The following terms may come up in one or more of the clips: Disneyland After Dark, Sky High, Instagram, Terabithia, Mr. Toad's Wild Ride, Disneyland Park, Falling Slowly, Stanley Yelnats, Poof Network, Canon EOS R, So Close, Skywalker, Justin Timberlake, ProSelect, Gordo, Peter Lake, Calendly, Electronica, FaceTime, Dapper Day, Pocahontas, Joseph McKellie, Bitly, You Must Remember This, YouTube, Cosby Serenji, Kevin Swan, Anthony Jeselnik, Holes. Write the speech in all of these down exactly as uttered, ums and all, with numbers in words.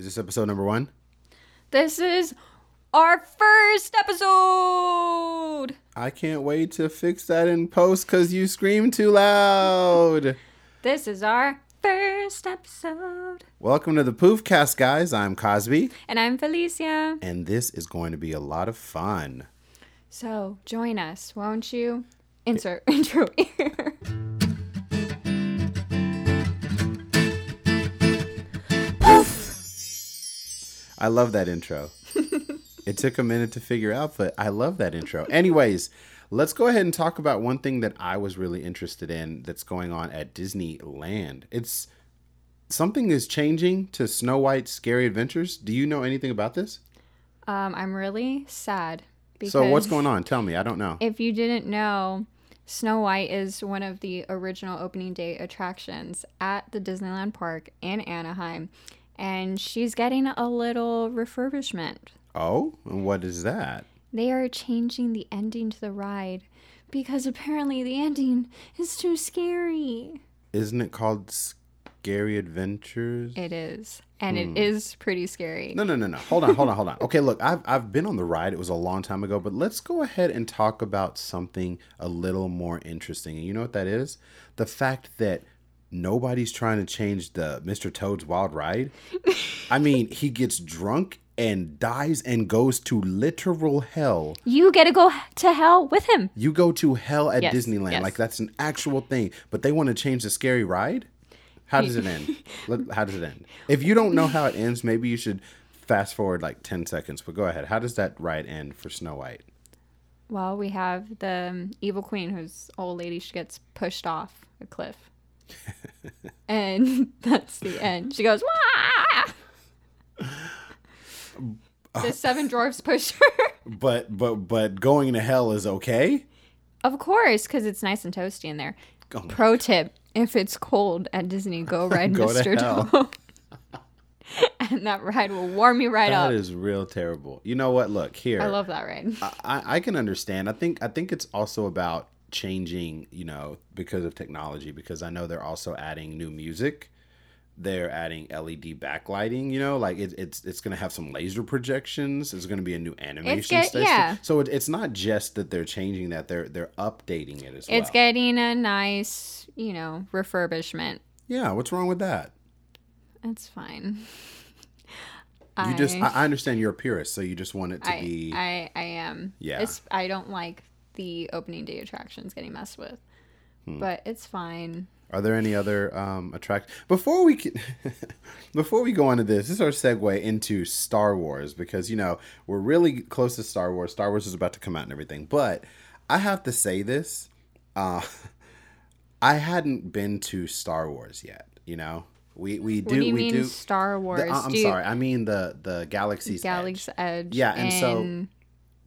Is this episode number one? This is our first episode. I can't wait to fix that in post because you screamed too loud. This is our first episode. Welcome to the Poofcast, guys. I'm Cosby. And I'm Felicia. And this is going to be a lot of fun. So join us, won't you? Insert intro here. I love that intro. It took a minute to figure out, but I love that intro. Anyways, let's go ahead and talk about one thing that I was really interested in that's going on at Disneyland. It's something is changing to Snow White's Scary Adventures. Do you know anything about this? Um, I'm really sad. So what's going on? Tell me. I don't know. If you didn't know, Snow White is one of the original opening day attractions at the Disneyland Park in Anaheim. And she's getting a little refurbishment. Oh, and what is that? They are changing the ending to the ride because apparently the ending is too scary. Isn't it called Scary Adventures? It is. And hmm. it is pretty scary. No, no, no, no. Hold on, hold on, hold on. Okay, look, I've I've been on the ride. It was a long time ago. But let's go ahead and talk about something a little more interesting. And you know what that is? The fact that nobody's trying to change the Mister Toad's Wild Ride. I mean, he gets drunk and dies and goes to literal hell. You get to go to hell with him. You go to hell at yes, Disneyland. Yes. Like, that's an actual thing. But they want to change the scary ride? How does it end? How does it end? If you don't know how it ends, maybe you should fast forward like ten seconds. But go ahead. How does that ride end for Snow White? Well, we have the um, evil queen, who's old lady. She gets pushed off a cliff. And that's the end. She goes, wah! The seven dwarfs push her. But but but going to hell is okay? Of course, because it's nice and toasty in there. Oh, pro tip, if it's cold at Disney, go ride go Mister Toad. And that ride will warm you right that up. That is real terrible. You know what? Look, here. I love that ride. I, I, I can understand. I think I think it's also about changing, you know, because of technology, because I know they're also adding new music. They're adding L E D backlighting, you know, like it, it's it's going to have some laser projections. There's going to be a new animation. It's get, yeah. So it, it's not just that they're changing that. They're they're updating it as it's well. It's getting a nice, you know, refurbishment. Yeah. What's wrong with that? That's fine. You I, just I understand you're a purist, so you just want it to I, be. I, I am. Yeah. It's, I don't like the opening day attractions getting messed with, hmm. but it's fine. Are there any other um, attract before we can before we go on to this? This is our segue into Star Wars because you know we're really close to Star Wars. Star Wars is about to come out and everything, but I have to say this: uh, I hadn't been to Star Wars yet. You know, we we do, what do you we mean do Star Wars. The, uh, I'm do sorry, you... I mean the the Galaxy's Galaxy's Edge. Edge. Yeah, and, and... so.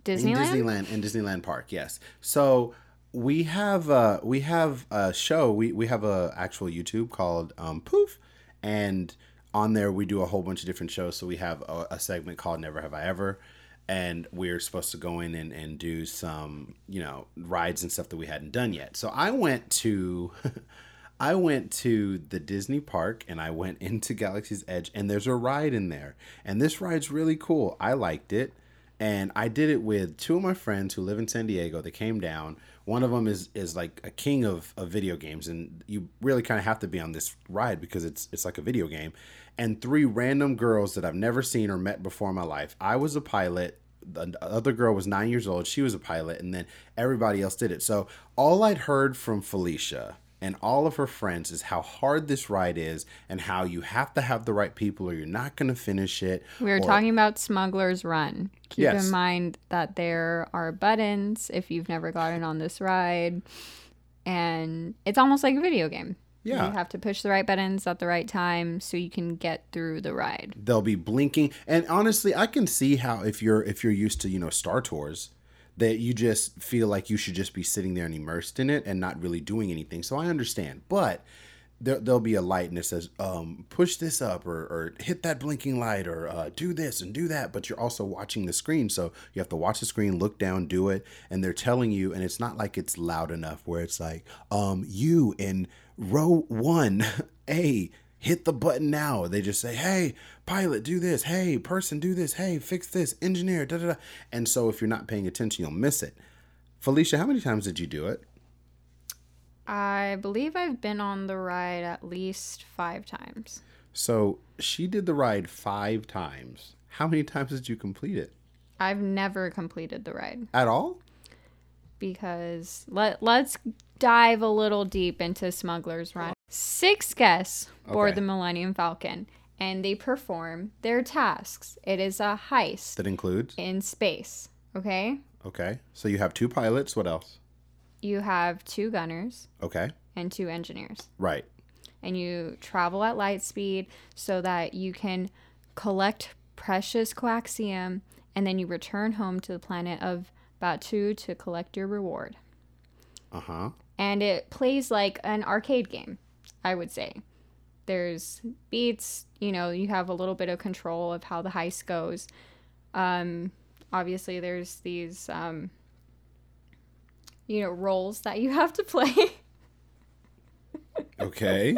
Disneyland? Disneyland and Disneyland Park, yes. So we have uh, we have a show. We we have a actual YouTube called um, Poof, and on there we do a whole bunch of different shows. So we have a, a segment called Never Have I Ever, and we're supposed to go in and, and do some you know rides and stuff that we hadn't done yet. So I went to I went to the Disney Park and I went into Galaxy's Edge, and there's a ride in there, and this ride's really cool. I liked it. And I did it with two of my friends who live in San Diego. They came down. One of them is, is like a king of, of video games. And you really kind of have to be on this ride because it's it's like a video game. And three random girls that I've never seen or met before in my life. I was a pilot. The other girl was nine years old. She was a pilot. And then everybody else did it. So all I'd heard from Felicia and all of her friends is how hard this ride is and how you have to have the right people or you're not going to finish it. We were or... talking about Smuggler's Run. Keep yes. in mind that there are buttons if you've never gotten on this ride. And it's almost like a video game. Yeah. You have to push the right buttons at the right time so you can get through the ride. They'll be blinking. And honestly, I can see how if you're if you're used to, you know, Star Tours, that you just feel like you should just be sitting there and immersed in it and not really doing anything. So I understand. But there, there'll be a light and it says, um, push this up or, or hit that blinking light or uh, do this and do that. But you're also watching the screen. So you have to watch the screen, look down, do it. And they're telling you. And it's not like it's loud enough where it's like, um, you in row one A. hit the button now. They just say, hey, pilot, do this. Hey, person, do this. Hey, fix this. Engineer, da da da. And so if you're not paying attention, you'll miss it. Felicia, how many times did you do it? I believe I've been on the ride at least five times. So she did the ride five times. How many times did you complete it? I've never completed the ride. At all? Because let, let's dive a little deep into Smuggler's Run. Six guests board okay. the Millennium Falcon, and they perform their tasks. It is a heist. That includes? In space. Okay? Okay. So you have two pilots. What else? You have two gunners. Okay. And two engineers. Right. And you travel at light speed so that you can collect precious coaxium, and then you return home to the planet of Batu to collect your reward. Uh-huh. And it plays like an arcade game, I would say. There's beats, you know, you have a little bit of control of how the heist goes. Um, obviously, there's these, um, you know, roles that you have to play. Okay.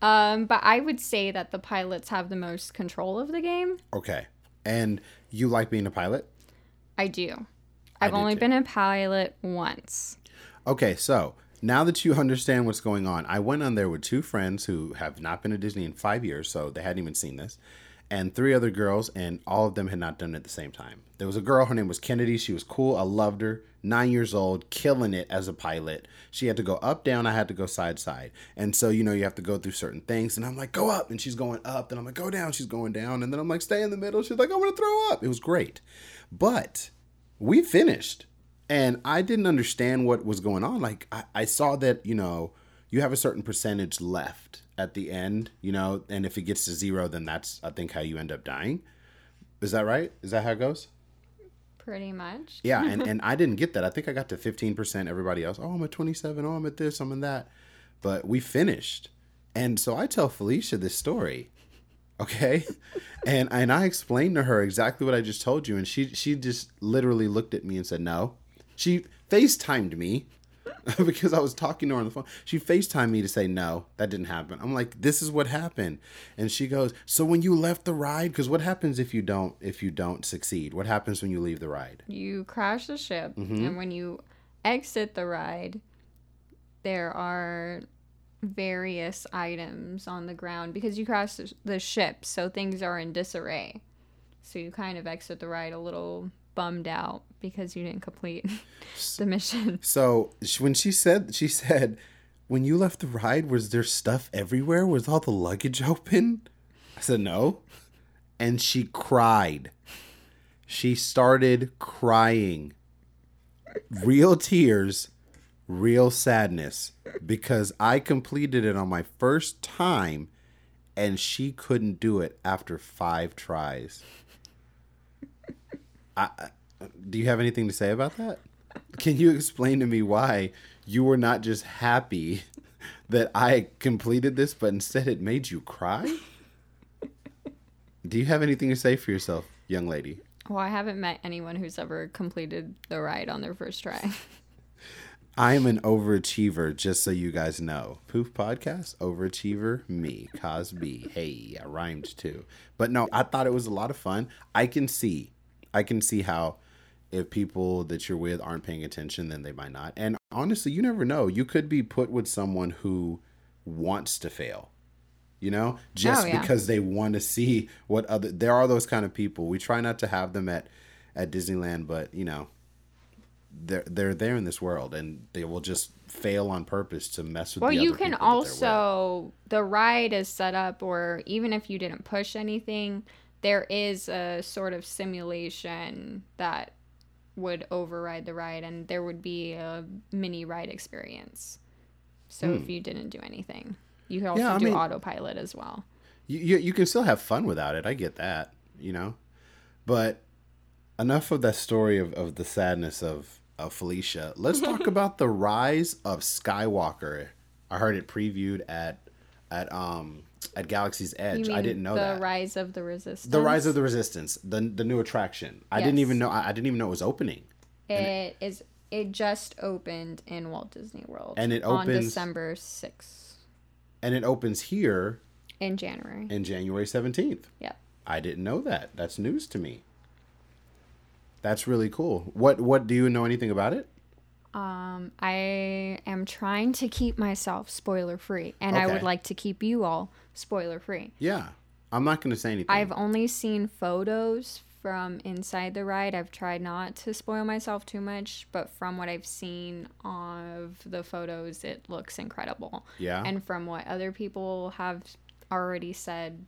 Um, but I would say that the pilots have the most control of the game. Okay. And you like being a pilot? I do. I've I do only too. been a pilot once. Okay, so now that you understand what's going on, I went on there with two friends who have not been to Disney in five years, so they hadn't even seen this, and three other girls, and all of them had not done it at the same time. There was a girl, her name was Kennedy. She was cool. I loved her. Nine years old, killing it as a pilot. She had to go up, down. I had to go side, side. And so, you know, you have to go through certain things. And I'm like, go up. And she's going up. And I'm like, go down. She's going down. And then I'm like, stay in the middle. She's like, I'm going to throw up. It was great. But we finished. And I didn't understand what was going on. Like, I, I saw that, you know, you have a certain percentage left at the end, you know, and if it gets to zero, then that's, I think, how you end up dying. Is that right? Is that how it goes? Pretty much. Yeah, and, and I didn't get that. I think I got to fifteen percent. Everybody else, oh, I'm at twenty-seven. Oh, I'm at this. I'm at that. But we finished. And so I tell Felicia this story, okay? and and I explained to her exactly what I just told you. And she, she just literally looked at me and said, no. She FaceTimed me because I was talking to her on the phone. She FaceTimed me to say, no, that didn't happen. I'm like, this is what happened. And she goes, so when you left the ride, because what happens if you don't if you don't succeed? What happens when you leave the ride? You crash the ship. Mm-hmm. And when you exit the ride, there are various items on the ground because you crashed the ship. So things are in disarray. So you kind of exit the ride a little bummed out because you didn't complete the mission. So when she said, she said, when you left the ride, was there stuff everywhere? Was all the luggage open? I said, no. And she cried. She started crying. Real tears, real sadness, because I completed it on my first time and she couldn't do it after five tries. I, do you have anything to say about that? Can you explain to me why you were not just happy that I completed this, but instead it made you cry? Do you have anything to say for yourself, young lady? Well, I haven't met anyone who's ever completed the ride on their first try. I'm an overachiever, just so you guys know. Poof Podcast, overachiever, me, Cosby. Hey, I rhymed too. But no, I thought it was a lot of fun. I can see. I can see how if people that you're with aren't paying attention, then they might not. And honestly, you never know. You could be put with someone who wants to fail, you know, just oh, yeah. because they want to see what other, there are those kind of people. We try not to have them at, at Disneyland, but you know, they're, they're there in this world and they will just fail on purpose to mess with well, the other people. Well, you can also, the ride is set up, or even if you didn't push anything, there is a sort of simulation that would override the ride, and there would be a mini ride experience. So mm. if you didn't do anything, you could also yeah, do mean, autopilot as well. You, you you can still have fun without it. I get that, you know, but enough of that story of, of the sadness of, of Felicia. Let's talk about the rise of Skywalker. I heard it previewed at, at, um, At Galaxy's Edge. You mean I didn't know the that. The Rise of the Resistance. The Rise of the Resistance, the the new attraction. I yes. didn't even know I, I didn't even know it was opening. It, it is it just opened in Walt Disney World. And it opens on December sixth. And it opens here In January. In January seventeenth. Yep. I didn't know that. That's news to me. That's really cool. What What do you know anything about it? Um, I am trying to keep myself spoiler free, and okay. I would like to keep you all spoiler free. Yeah. I'm not going to say anything. I've only seen photos from inside the ride. I've tried not to spoil myself too much, but from what I've seen of the photos, it looks incredible. Yeah. And from what other people have already said,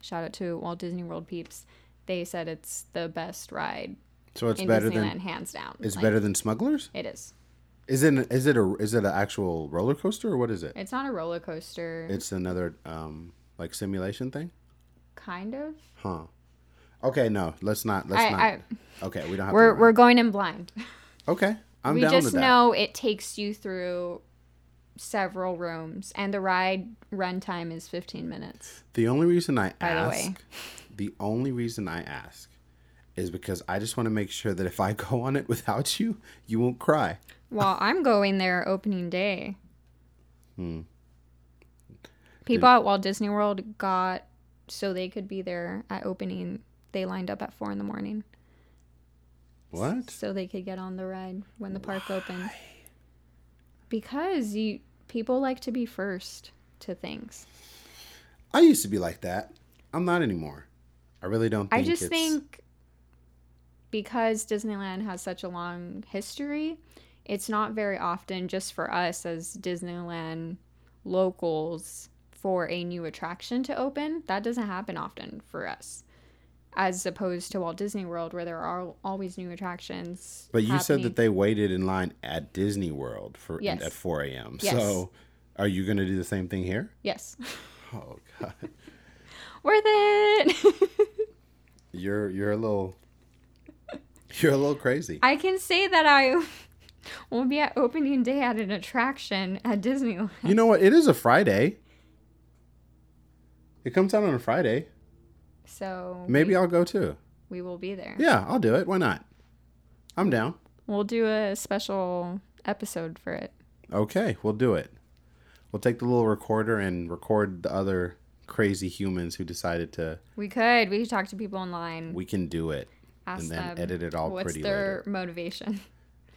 shout out to Walt Disney World peeps, they said it's the best ride. So it's in better Disneyland, than hands down. It's like, better than Smugglers? It is. Is it is it a is it an actual roller coaster or what is it? It's not a roller coaster. It's another um like simulation thing? Kind of. Huh. Okay, no. Let's not let's I, not. I, okay, we don't have We're to we're going in blind. Okay. I'm we down with that. We just know it takes you through several rooms and the ride runtime is fifteen minutes. The only reason I By ask the, way. the only reason I ask is because I just want to make sure that if I go on it without you, you won't cry. Well, I'm going there opening day. Hmm. People Did... at Walt Disney World got so they could be there at opening. They lined up at four in the morning. What? So they could get on the ride when the park Why? opened. Because you people like to be first to things. I used to be like that. I'm not anymore. I really don't think I just it's... think... Because Disneyland has such a long history, it's not very often just for us as Disneyland locals for a new attraction to open. That doesn't happen often for us, as opposed to Walt Disney World where there are always new attractions. But you happening. said that they waited in line at Disney World for yes. at four a.m. Yes. So are you going to do the same thing here? Yes. Oh, God. Worth it. you're You're a little... You're a little crazy. I can say that I will be at opening day at an attraction at Disneyland. You know what? It is a Friday. It comes out on a Friday. So. Maybe we, I'll go too. We will be there. Yeah, I'll do it. Why not? I'm down. We'll do a special episode for it. Okay, we'll do it. We'll take the little recorder and record the other crazy humans who decided to. We could. We could talk to people online. We can do it. Ask and then edit it all what's pretty their later. Motivation.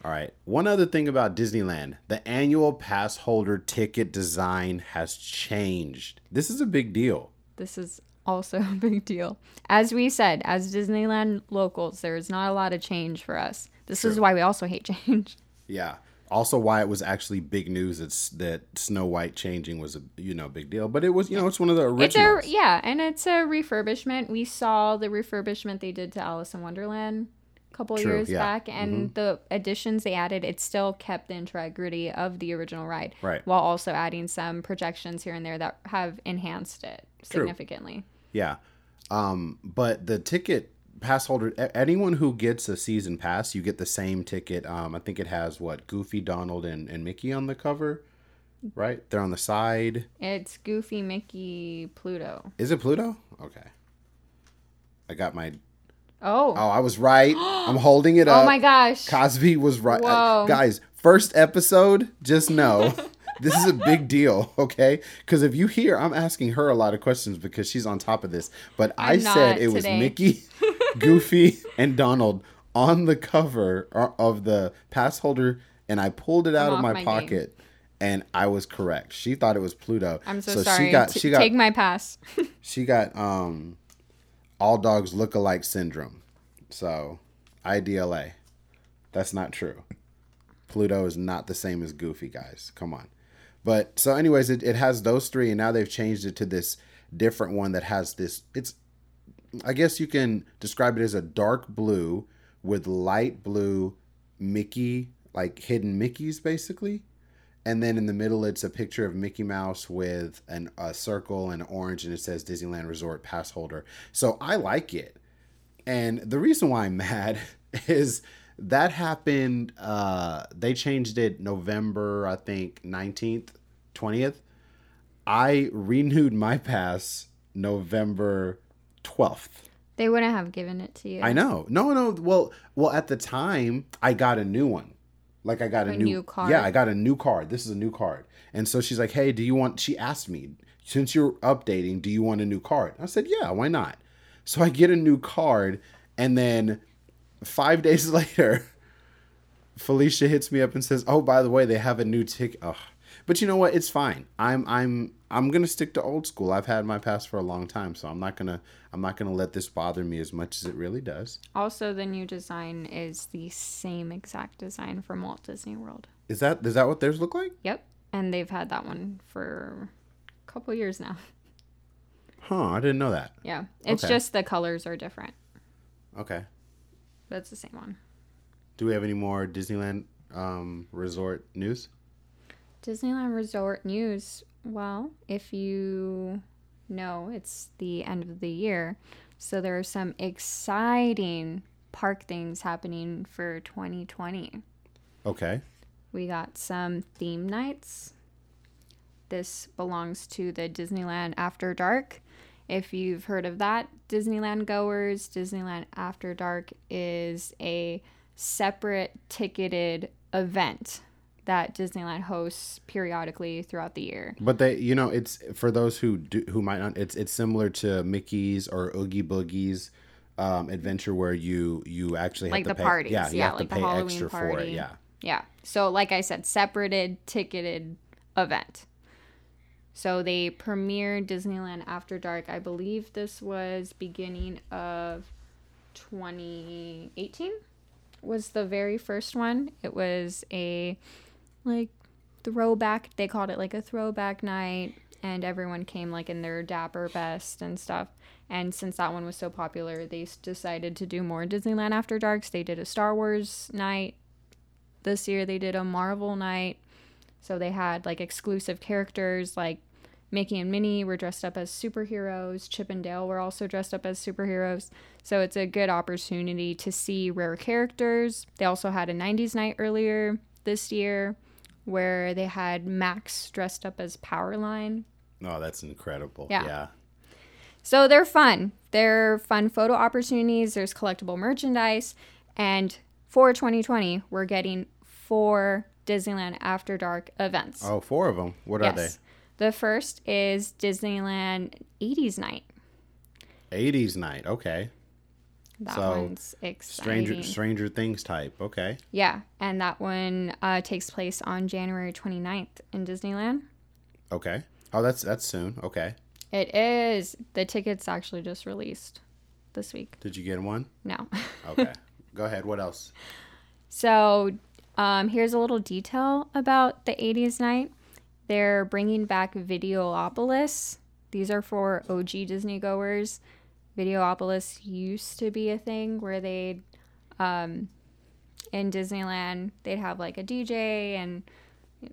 All right. One other thing about Disneyland. The annual pass holder ticket design has changed. This is a big deal. This is also a big deal. As we said, as Disneyland locals, there is not a lot of change for us. This True. is why we also hate change. Yeah. Also why it was actually big news that's, that Snow White changing was a you know big deal. But it was, you know, it's one of the originals. It's a, yeah, and it's a refurbishment. We saw the refurbishment they did to Alice in Wonderland a couple True, years yeah. back. And mm-hmm. the additions they added, it still kept the integrity of the original ride. Right. While also adding some projections here and there that have enhanced it significantly. True. Yeah. Um, but the ticket... pass holder, anyone who gets a season pass, you get the same ticket. Um, I think it has what Goofy, Donald, and, and Mickey on the cover, right? They're on the side. It's Goofy, Mickey, Pluto. Is it Pluto? Okay. I got my. Oh. Oh, I was right. I'm holding it up. Oh my gosh. Cosby was right. Uh, guys, first episode, just know this is a big deal, okay? Because if you hear, I'm asking her a lot of questions because she's on top of this. But I'm I said it today. was Mickey. Goofy and Donald on the cover of the pass holder, and I pulled it out I'm of my, my pocket, game. and I was correct. She thought it was Pluto. I'm so, so sorry. She got, T- she got, take my pass. She got um, all dogs look-alike syndrome, so I D L A. That's not true. Pluto is not the same as Goofy, guys. Come on. But so, anyways, it, it has those three, and now they've changed it to this different one that has this. It's I guess you can describe it as a dark blue with light blue Mickey, like hidden Mickeys basically. And then in the middle, it's a picture of Mickey Mouse with an, a circle and orange, and it says Disneyland Resort pass holder. So I like it. And the reason why I'm mad is that happened. Uh, they changed it November, I think nineteenth, twentieth. I renewed my pass November twelfth. They wouldn't have given it to you. I know. No, no. Well, well, at the time, I got a new one. Like, I got a, a new, new card. Yeah, I got a new card. This is a new card. And so she's like, hey, do you want, she asked me, since you're updating, do you want a new card? I said, yeah, why not? So I get a new card, and then five days later, Felicia hits me up and says, oh, by the way, they have a new ticket. Oh. But you know what? It's fine. I'm I'm I'm gonna stick to old school. I've had my pass for a long time, so I'm not gonna I'm not gonna let this bother me as much as it really does. Also, the new design is the same exact design from Walt Disney World. Is that is that what theirs look like? Yep, and they've had that one for a couple years now. Huh? I didn't know that. Yeah, it's okay. Just the colors are different. Okay. That's the same one. Do we have any more Disneyland um, Resort news? Disneyland Resort news. Well, if you know, it's the end of the year, so there are some exciting park things happening for twenty twenty. Okay. We got some theme nights. This belongs to the Disneyland After Dark. If you've heard of that, Disneyland goers, Disneyland After Dark is a separate ticketed event that Disneyland hosts periodically throughout the year. But they, you know, it's for those who do, who might not, it's it's similar to Mickey's or Oogie Boogie's um, adventure where you you actually have like to the pay, parties, yeah, you yeah, have like to pay the Halloween extra party. For it, yeah, yeah. So, like I said, separated ticketed event. So they premiered Disneyland After Dark. I believe this was beginning of twenty eighteen. Was the very first one. It was a like throwback, they called it like a throwback night, and everyone came like in their dapper best and stuff. And since that one was so popular, they decided to do more Disneyland After Darks. They did a Star Wars night this year, they did a Marvel night, so they had like exclusive characters like Mickey and Minnie were dressed up as superheroes. Chip and Dale were also dressed up as superheroes. So it's a good opportunity to see rare characters. They also had a nineties night earlier this year where they had Max dressed up as Powerline. Oh, that's incredible. Yeah. yeah. So they're fun. They're fun photo opportunities. There's collectible merchandise. And for twenty twenty, we're getting four Disneyland After Dark events. Oh, four of them. What yes. are they? The first is Disneyland eighties night. eighties night, okay. That so one's exciting. Stranger, Stranger Things type, okay. Yeah, and that one uh, takes place on January twenty-ninth in Disneyland. Okay. Oh, that's that's soon, okay. It is. The ticket's actually just released this week. Did you get one? No. Okay. Go ahead, what else? So um, here's a little detail about the eighties night. They're bringing back Videopolis. These are for O G Disney goers. Videopolis used to be a thing where they'd, um, in Disneyland, they'd have like a D J and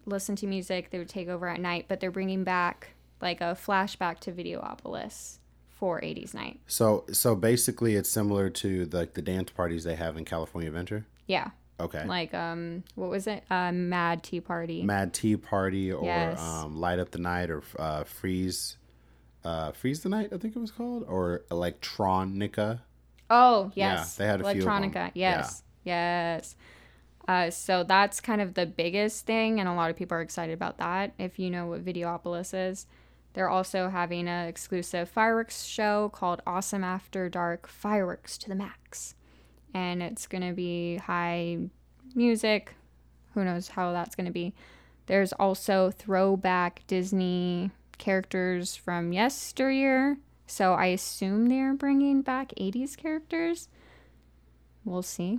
listen to music. They would take over at night, but they're bringing back like a flashback to Videopolis for eighties night. So, so basically it's similar to like the, the dance parties they have in California Adventure? Yeah. Okay. Like, um, what was it? Uh, Mad Tea Party. Mad Tea Party or yes. um, Light Up the Night or uh, Freeze uh, Freeze the Night, I think it was called, or Electronica. Oh, yes. Yeah, they had a few of them. Electronica, yes. Yeah. Yes. Uh, so that's kind of the biggest thing, and a lot of people are excited about that, if you know what Videopolis is. They're also having an exclusive fireworks show called Awesome After Dark Fireworks to the Max. And it's going to be high music. Who knows how that's going to be. There's also throwback Disney characters from yesteryear. So I assume they're bringing back eighties characters. We'll see.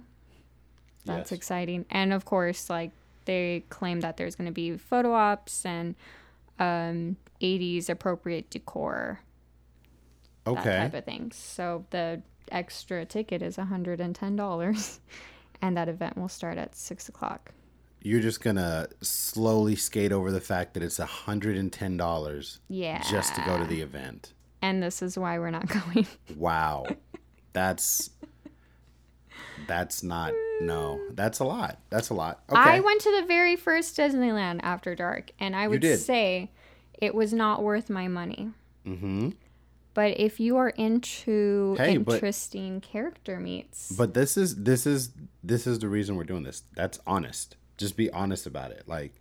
That's yes. exciting. And of course, like they claim that there's going to be photo ops and um, eighties appropriate decor. Okay. That type of thing. So the extra ticket is one hundred ten dollars, and that event will start at six o'clock. You're just gonna slowly skate over the fact that it's one hundred ten dollars yeah just to go to the event, and this is why we're not going. Wow. that's that's not no that's a lot that's a lot okay. I went to the very first Disneyland After Dark, and I would say it was not worth my money. Mm-hmm. But if you are into hey, interesting but, character meets, but this is this is this is the reason we're doing this. That's honest. Just be honest about it. Like,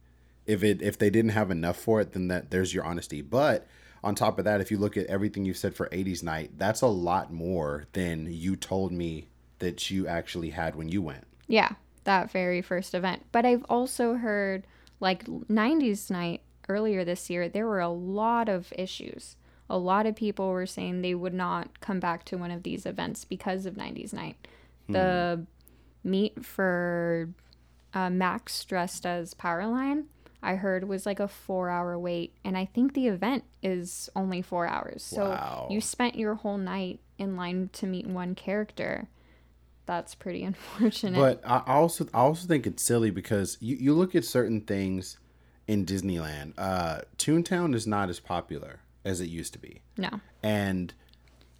if it if they didn't have enough for it, then that there's your honesty. But on top of that, if you look at everything you've said for eighties night, that's a lot more than you told me that you actually had when you went. Yeah, that very first event. But I've also heard, like, nineties night earlier this year, there were a lot of issues. A lot of people were saying they would not come back to one of these events because of nineties night. Hmm. The meet for uh, Max dressed as Powerline, I heard, was like a four-hour wait. And I think the event is only four hours. So wow. You spent your whole night in line to meet one character. That's pretty unfortunate. But I also I also think it's silly because you, you look at certain things in Disneyland. Uh, Toontown is not as popular as it used to be. No. And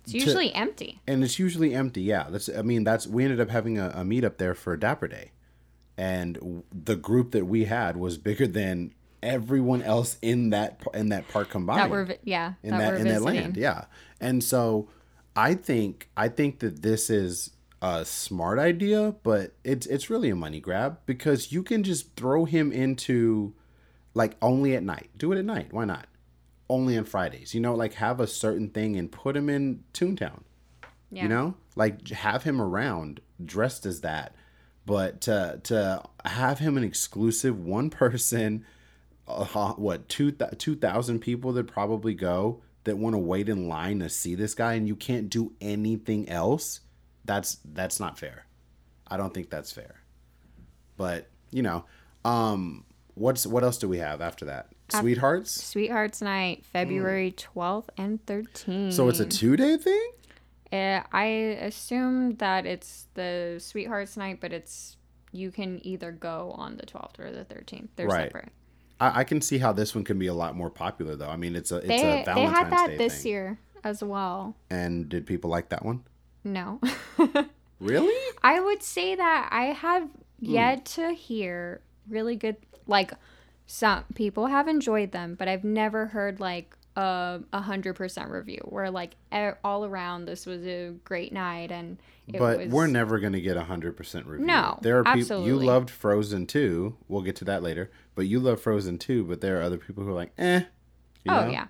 it's usually to, empty. And it's usually empty, yeah. That's I mean, that's we ended up having a, a meetup there for Dapper Day. And the group that we had was bigger than everyone else in that in that park combined. That were yeah, in that, that, we're in that land, yeah. And so I think I think that this is a smart idea, but it's it's really a money grab because you can just throw him into like only at night. Do it at night. Why not? Only on Fridays. You know, like have a certain thing and put him in Toontown. Yeah. You know, like have him around dressed as that. But to to have him an exclusive one person, uh, what, two two thousand people that probably go that want to wait in line to see this guy, and you can't do anything else. That's that's not fair. I don't think that's fair. But you know, um, what's what else do we have after that? Sweethearts. Sweethearts Night, February twelfth mm. and thirteenth. So it's a two day thing. Uh, I assume that it's the Sweethearts Night, but it's you can either go on the twelfth or the thirteenth. They're right. separate. I, I can see how this one can be a lot more popular, though. I mean, it's a it's they, a Valentine's Day thing. They had that Day this thing. year as well. And did people like that one? No. Really? I would say that I have yet mm. to hear really good, like, some people have enjoyed them, but I've never heard, like, a one hundred percent review where like all around this was a great night and it but was... we're never going to get a one hundred percent review. No, there are people you loved Frozen two. We'll get to that later. But you love Frozen two, but there are other people who are like, "Eh." You oh know? yeah.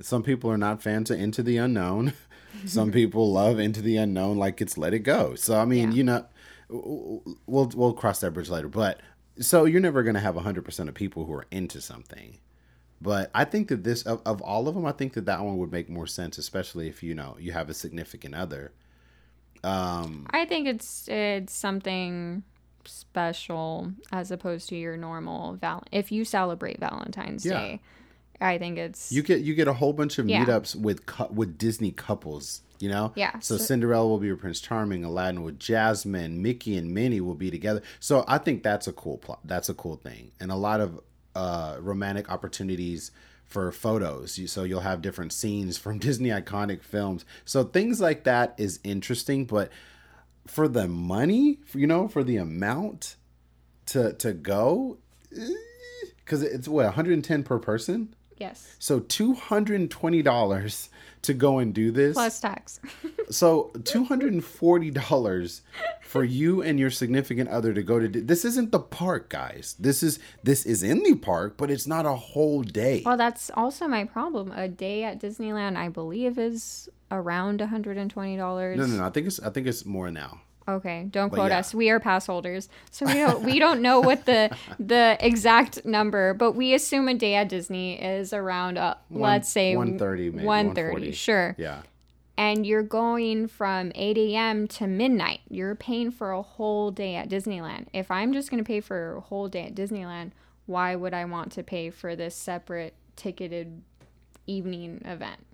Some people are not fans of Into the Unknown. Some people love Into the Unknown like it's Let It Go. So I mean, yeah. you know, we'll we'll cross that bridge later, but so you're never going to have one hundred percent of people who are into something. But I think that this, of, of all of them, I think that that one would make more sense, especially if, you know, you have a significant other. Um, I think it's it's something special as opposed to your normal, val- if you celebrate Valentine's yeah. Day, I think it's... You get you get a whole bunch of yeah. meetups with cu- with Disney couples, you know? Yeah. So, so Cinderella will be your Prince Charming, Aladdin with Jasmine, Mickey and Minnie will be together. So I think that's a cool plot. That's a cool thing. And a lot of... Uh, romantic opportunities for photos. So you'll have different scenes from Disney iconic films. So things like that is interesting, but for the money, you know, for the amount to to go, because it's what, one hundred ten per person? Yes. So two hundred twenty dollars to go and do this. Plus tax. So two hundred forty dollars for you and your significant other to go to. Di- this isn't the park, guys. This is this is in the park, but it's not a whole day. Well, that's also my problem. A day at Disneyland, I believe, is around one hundred twenty dollars. No, no, no. I think it's I think it's more now. Okay, don't but quote yeah. us. We are pass holders, so we don't we don't know what the the exact number, but we assume a day at Disney is around uh, One, let's say one thirty, maybe one thirty. Sure. Yeah. And you're going from eight a.m. to midnight. You're paying for a whole day at Disneyland. If I'm just going to pay for a whole day at Disneyland, why would I want to pay for this separate ticketed evening event?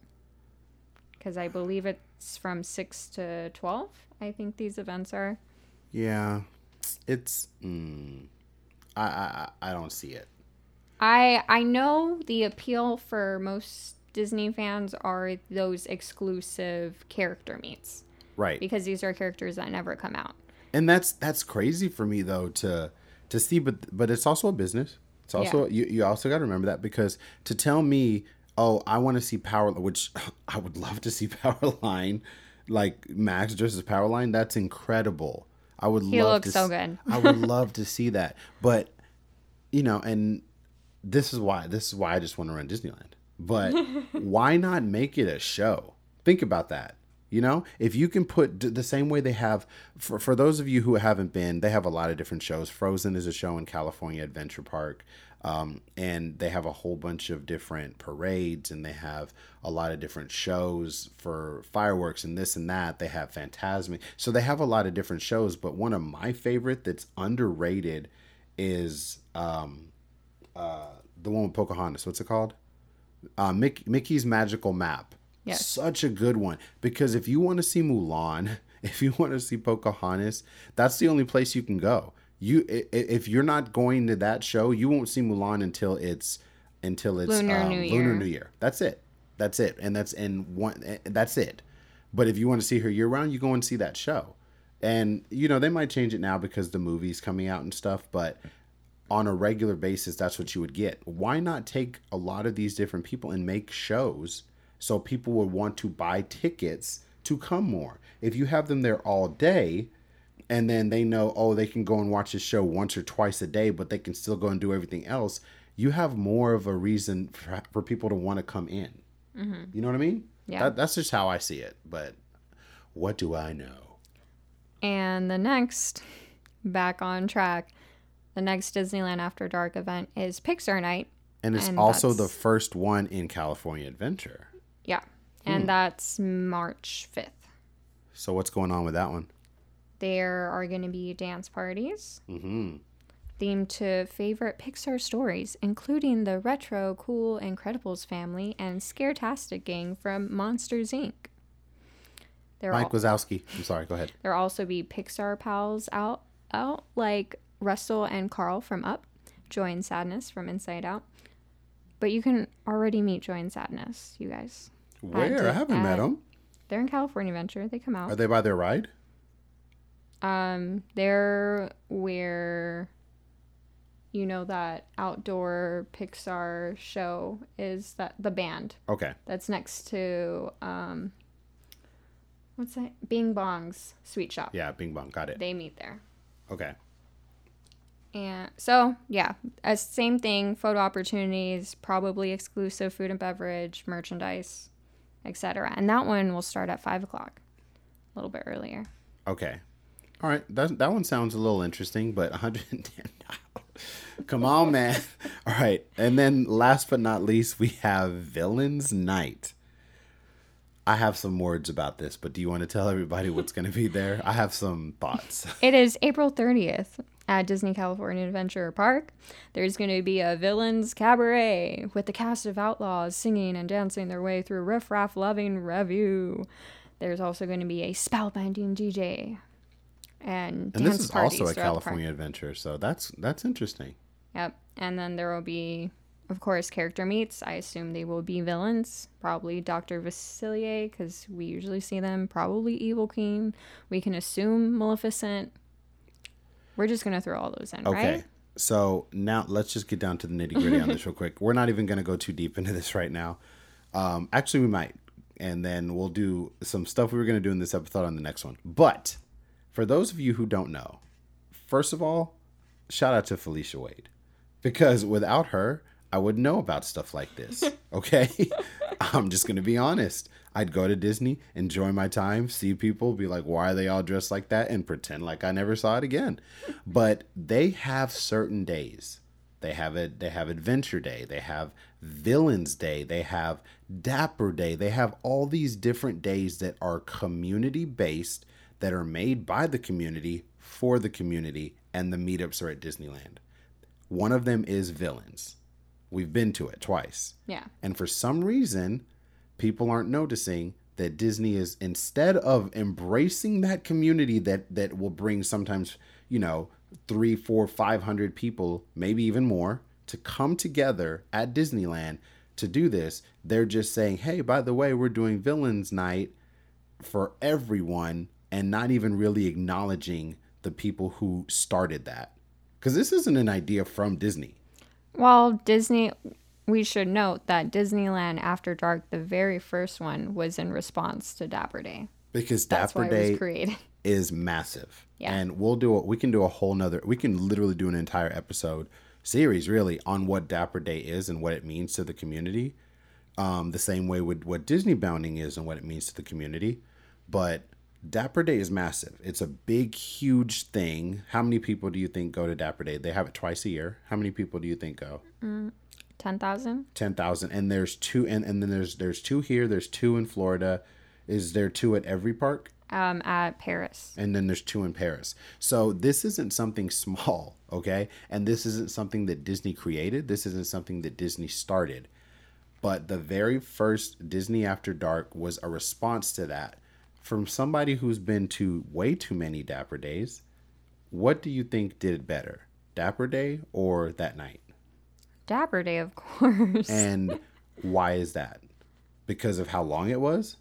Because I believe it's from six to twelve. I think these events are. Yeah, it's. Mm, I I I don't see it. I I know the appeal for most Disney fans are those exclusive character meets, right? Because these are characters that never come out. And that's that's crazy for me though to to see, but but it's also a business. It's also yeah. you you also got to remember that because to tell me, oh, I want to see Power, which I would love to see Powerline. Like Max versus Powerline, that's incredible. I would he love looks to so see, good. I would love to see that. But you know, and this is why this is why I just want to run Disneyland. But why not make it a show? Think about that. You know, if you can put the same way they have for, for those of you who haven't been, they have a lot of different shows. Frozen is a show in California Adventure Park. Um, and they have a whole bunch of different parades, and they have a lot of different shows for fireworks and this and that. They have Fantasmic. So they have a lot of different shows. But one of my favorite that's underrated is um, uh, the one with Pocahontas. What's it called? Uh, Mickey, Mickey's Magical Map. Yes. Such a good one, because if you want to see Mulan, if you want to see Pocahontas, that's the only place you can go. You, if you're not going to that show, you won't see Mulan until it's until it's Lunar, um, New, Year. Lunar New Year. That's it. That's it. And that's and one. That's it. But if you want to see her year round, you go and see that show. And you know they might change it now because the movie's coming out and stuff, but on a regular basis, that's what you would get. Why not take a lot of these different people and make shows? So people would want to buy tickets to come more. If you have them there all day and then they know, oh, they can go and watch a show once or twice a day, but they can still go and do everything else. You have more of a reason for, for people to want to come in. Mm-hmm. You know what I mean? Yeah. That, that's just how I see it. But what do I know? And the next, back on track, the next Disneyland After Dark event is Pixar Night. And it's and also that's... the first one in California Adventure. Yeah, and hmm. that's March fifth. So what's going on with that one? There are going to be dance parties mm-hmm. themed to favorite Pixar stories, including the retro, cool Incredibles family and Scaretastic gang from Monsters, Incorporated. There Mike al- Wazowski. I'm sorry, go ahead. There will also be Pixar pals out, out, like Russell and Carl from Up, Joy and Sadness from Inside Out. But you can already meet Joy and Sadness, you guys. Where? At, I haven't at, met them. They're in California Adventure. They come out. Are they by their ride? Um, they're where, you know, that outdoor Pixar show is, that the band. Okay. That's next to, um, what's that? Bing Bong's Sweet Shop. Yeah, Bing Bong. Got it. They meet there. Okay. And so, yeah, as same thing, photo opportunities, probably exclusive food and beverage, merchandise, et cetera. And that one will start at five o'clock, a little bit earlier. Okay. All right. That, that one sounds a little interesting, but one hundred ten dollars. Come on, man. All right. And then last but not least, we have Villains Night. I have some words about this, but do you want to tell everybody what's going to be there? I have some thoughts. It is April thirtieth. At Disney California Adventure Park, there's going to be a Villains Cabaret with the cast of outlaws singing and dancing their way through riff-raff-loving revue. There's also going to be a spellbinding D J and, and dance parties. And this is also a California Adventure, so that's that's interesting. Yep. And then there will be, of course, character meets. I assume they will be villains. Probably Doctor Vasilier, because we usually see them. Probably Evil Queen. We can assume Maleficent. We're just going to throw all those in, okay. Right? Okay. So now let's just get down to the nitty gritty on this real quick. We're not even going to go too deep into this right now. Um, actually, we might. And then we'll do some stuff we were going to do in this episode on the next one. But for those of you who don't know, first of all, shout out to Felicia Wade. Because without her, I wouldn't know about stuff like this. Okay? I'm just going to be honest. I'd go to Disney, enjoy my time, see people, be like, why are they all dressed like that? And pretend like I never saw it again. But they have certain days. They have it. They have Adventure Day. They have Villains Day. They have Dapper Day. They have all these different days that are community-based, that are made by the community, for the community, and the meetups are at Disneyland. One of them is Villains. We've been to it twice. Yeah. And for some reason, people aren't noticing that Disney is, instead of embracing that community that, that will bring sometimes, you know, three, four, five hundred people, maybe even more, to come together at Disneyland to do this. They're just saying, hey, by the way, we're doing Villains Night for everyone, and not even really acknowledging the people who started that. Because this isn't an idea from Disney. Well, Disney... We should note that Disneyland After Dark, the very first one, was in response to Dapper Day. Because That's Dapper Day is massive. Yeah. And we'll do a, we can do a whole nother, we can literally do an entire episode series, really, on what Dapper Day is and what it means to the community. um, the same way with what Disney bounding is and what it means to the community. But Dapper Day is massive. It's a big, huge thing. How many people do you think go to Dapper Day? They have it twice a year. How many people do you think go? Mm, ten thousand. ten thousand. And there's two, and, and then there's there's two here. There's two in Florida. Is there two at every park? Um, at Paris. And then there's two in Paris. So this isn't something small, okay? And this isn't something that Disney created. This isn't something that Disney started. But the very first Disney After Dark was a response to that. From somebody who's been to way too many Dapper Days, what do you think did it better? Dapper Day or that night? Dapper Day, of course. And why is that? Because of how long it was?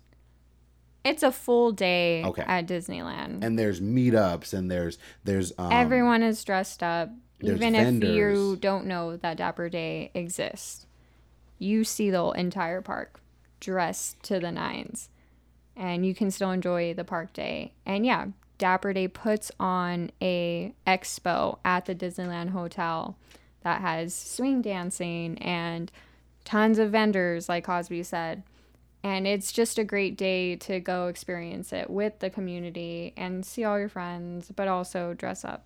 It's a full day okay. at Disneyland. And there's meetups and there's... there's um, everyone is dressed up. Even vendors. If you don't know that Dapper Day exists, you see the entire park dressed to the nines. And you can still enjoy the park day. And yeah, Dapper Day puts on a expo at the Disneyland Hotel that has swing dancing and tons of vendors, like Cosby said. And it's just a great day to go experience it with the community and see all your friends, but also dress up.